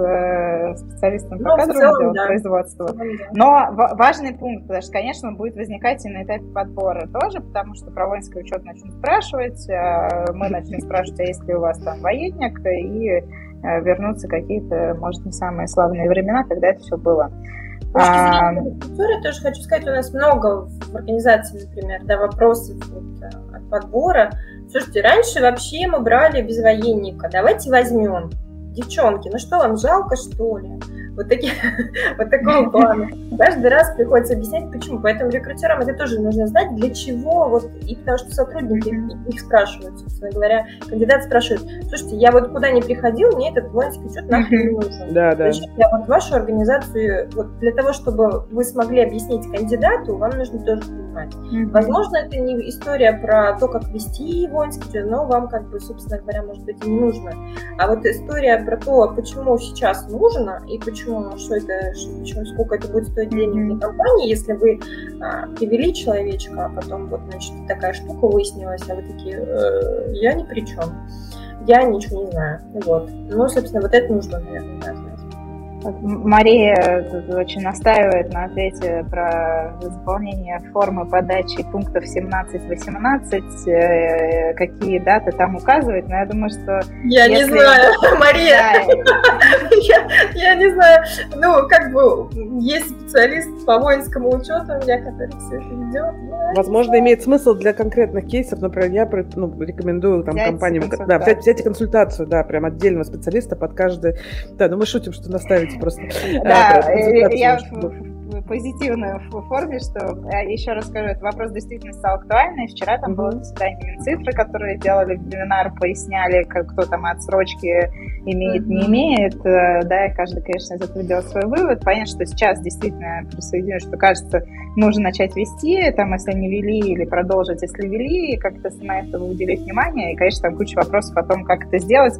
специалистом по кадровому да. производству. Но важный пункт, потому что, конечно, он будет возникать и на этапе подбора тоже, потому что про воинский учет начнут спрашивать, мы начнем спрашивать, а есть ли у вас там военник, и вернутся какие-то, может, не самые славные времена, когда это все было. С точки зрения культуры, я тоже хочу сказать, у нас много в организации, например, да, вопросов вот, от подбора. Слушайте, раньше вообще мы брали без военника, давайте возьмем. девчонки, ну что вам, жалко, что ли? Вот такие, вот такого плана. Каждый раз приходится объяснять, почему. Поэтому рекрутерам это тоже нужно знать, для чего. Вот, и потому что сотрудники их спрашивают, собственно говоря. Кандидат спрашивает: слушайте, я вот куда ни приходил, мне этот планский учет нахрен не нужен. Да, да. Значит, я вот вашу организацию, вот для того, чтобы вы смогли объяснить кандидату, вам нужно тоже понимать. Mm-hmm. Возможно, это не история про то, как вести воинский учет, но вам, как бы, собственно говоря, может быть, и не нужно. А вот история про то, почему сейчас нужно и почему Почему, что это, почему, сколько это будет стоить денег для компании, если вы а, привели человечка, а потом вот, значит, такая штука выяснилась, а вы такие, э, я ни при чем, я ничего не знаю. Вот. Ну, собственно, вот это нужно, наверное, да, знать. Мария тут очень настаивает на ответе про заполнение формы подачи пунктов семнадцать восемнадцать, какие даты там указывать, но я думаю, что... Я не знаю, Мария! Я, я не знаю, ну, как бы, есть специалист по воинскому учету у меня, который все это ведет. Возможно, имеет смысл для конкретных кейсов, например, я ну, рекомендую там, компаниям да, взять, взять консультацию, да, прям отдельного специалиста под каждый... Да, ну мы шутим, что наставите просто. Да, я в позитивной форме, что, еще раз скажу, этот вопрос действительно стал актуальным. Вчера там было заседание Минцифры, которые делали вебинар, поясняли, кто там отсрочки имеет, не имеет. Да, и каждый, конечно, из этого делал свой вывод. Понятно, что сейчас действительно присоединюсь, что, кажется, нужно начать вести, там, если не вели, или продолжить, если вели, как-то на это уделить внимание. И, конечно, там куча вопросов о том, как это сделать,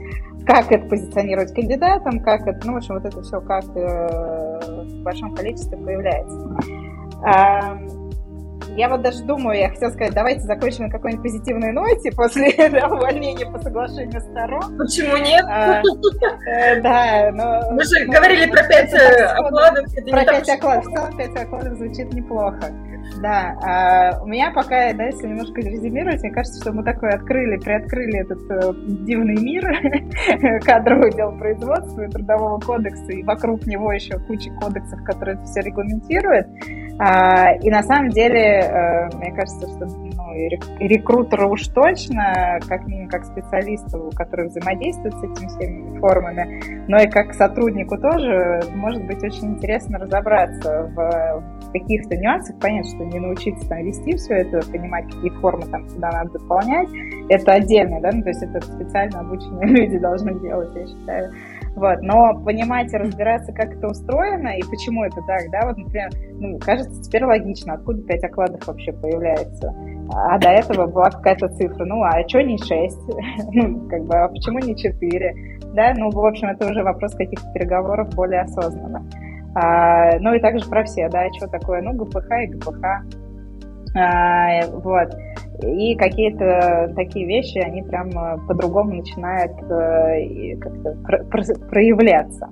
как это позиционировать кандидатам, как это, ну, в общем, вот это все как э, в большом количестве появляется. А, я вот даже думаю, я хотела сказать, давайте закончим на какой-нибудь позитивной ноте после да, увольнения по соглашению сторон. Почему нет? А, э, да, но... Мы же ну, говорили ну, про пять окладов. Про пять окладов. В целом пять окладов звучит неплохо. Да, а у меня пока, да, если немножко резюмировать, мне кажется, что мы такой открыли, приоткрыли этот э, дивный мир кадрового дела производства и трудового кодекса, и вокруг него еще куча кодексов, которые это все регламентируют. А, и на самом деле, э, мне кажется, что ну, рекрутеру уж точно, как минимум как специалисту, который взаимодействует с этими всеми формами, но и как сотруднику тоже, может быть, очень интересно разобраться в, в каких-то нюансах, понять, что не научиться там вести все это, понимать, какие формы там сюда надо заполнять, это отдельно, да, ну, то есть это специально обученные люди должны делать, я считаю. Вот, но понимать и разбираться, как это устроено и почему это так, да, вот, например, ну, кажется, теперь логично, откуда пять окладов вообще появляется, а до этого была какая-то цифра, ну, а что не шесть, ну, как бы, а почему не четыре, да, ну, в общем, это уже вопрос каких-то переговоров более осознанно. А, ну, и также про все, да, что такое, ну, ГПХ и ГПХ, а, вот. И какие-то такие вещи, они прям по-другому начинают как-то про- проявляться.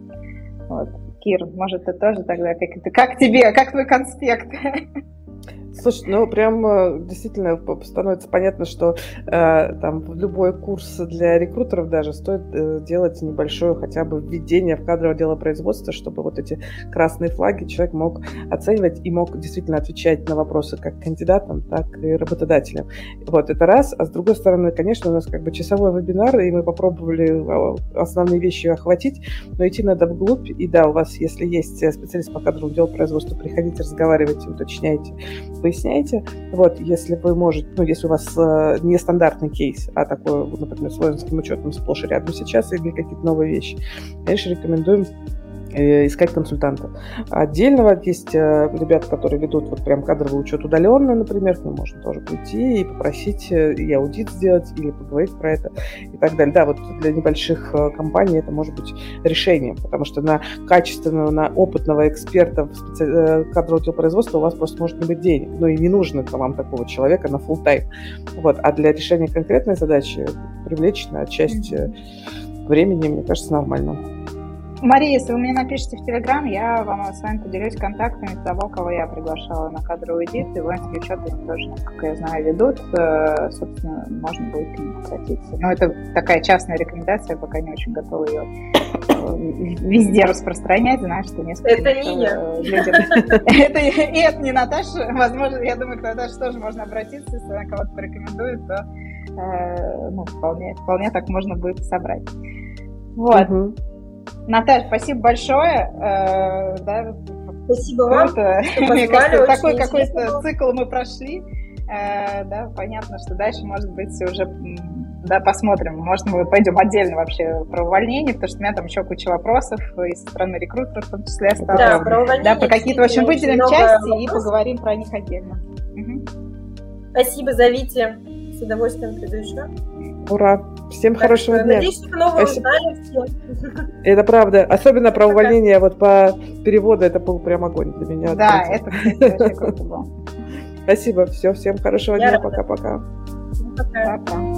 Вот. Кир, может, ты тоже тогда как-то... Как тебе? Как твой конспект? Слушай, ну прям действительно становится понятно, что э, там любой курс для рекрутеров даже стоит э, делать небольшое хотя бы введение в кадровое делопроизводство, чтобы вот эти красные флаги человек мог оценивать и мог действительно отвечать на вопросы как кандидатам, так и работодателям. Вот это раз. А с другой стороны, конечно, у нас как бы часовой вебинар, и мы попробовали основные вещи охватить, но идти надо вглубь. И да, у вас, если есть специалист по кадровому делопроизводству, приходите, разговаривайте, уточняйте, поясняйте. Вот, если вы можете, ну, если у вас э, не стандартный кейс, а такой, например, с воинским учетом сплошь и рядом сейчас, или какие-то новые вещи, конечно, рекомендуем искать консультанта. Отдельного есть ребята, которые ведут вот прям кадровый учет удаленно, например, к ним можно тоже прийти и попросить и аудит сделать, или поговорить про это и так далее. Да, вот для небольших компаний это может быть решением, потому что на качественного, на опытного эксперта в специ... кадрового делопроизводства у вас просто может не быть денег, ну и не нужно вам такого человека на фулл-тайм. Вот. А для решения конкретной задачи привлечь на часть времени, мне кажется, нормально. Мария, если вы мне напишите в Телеграм, я вам с вами поделюсь контактами того, кого я приглашала на кадровый аудит, и воинские учеты тоже, как я знаю, ведут, собственно, можно будет к ним обратиться. Но это такая частная рекомендация, я пока не очень готова ее везде распространять, знаю, что несколько... Это не я. Это не Наташа, возможно, я думаю, к Наташе тоже можно обратиться, если она кого-то порекомендует, то вполне так можно будет собрать. Вот. Наташа, спасибо большое. Э, да, спасибо вам. Мне кажется, такой какой-то цикл мы прошли. Э, да, понятно, что дальше, может быть, уже да, посмотрим. Может, мы пойдем отдельно вообще про увольнение, потому что у меня там еще куча вопросов и со стороны рекрутеров в том числе осталось. Да, про увольнение. Да, про какие-то, в общем, выделим части вопросов и поговорим про них отдельно. Угу. Спасибо, зовите. С удовольствием приду еще. Ура! Всем так хорошего что, дня. Надеюсь, что нового узнали. Это правда. Особенно про увольнение вот по переводу. Это был прям огонь для меня. Да, это очень круто было. Спасибо. Все, всем хорошего дня. Пока-пока. Пока.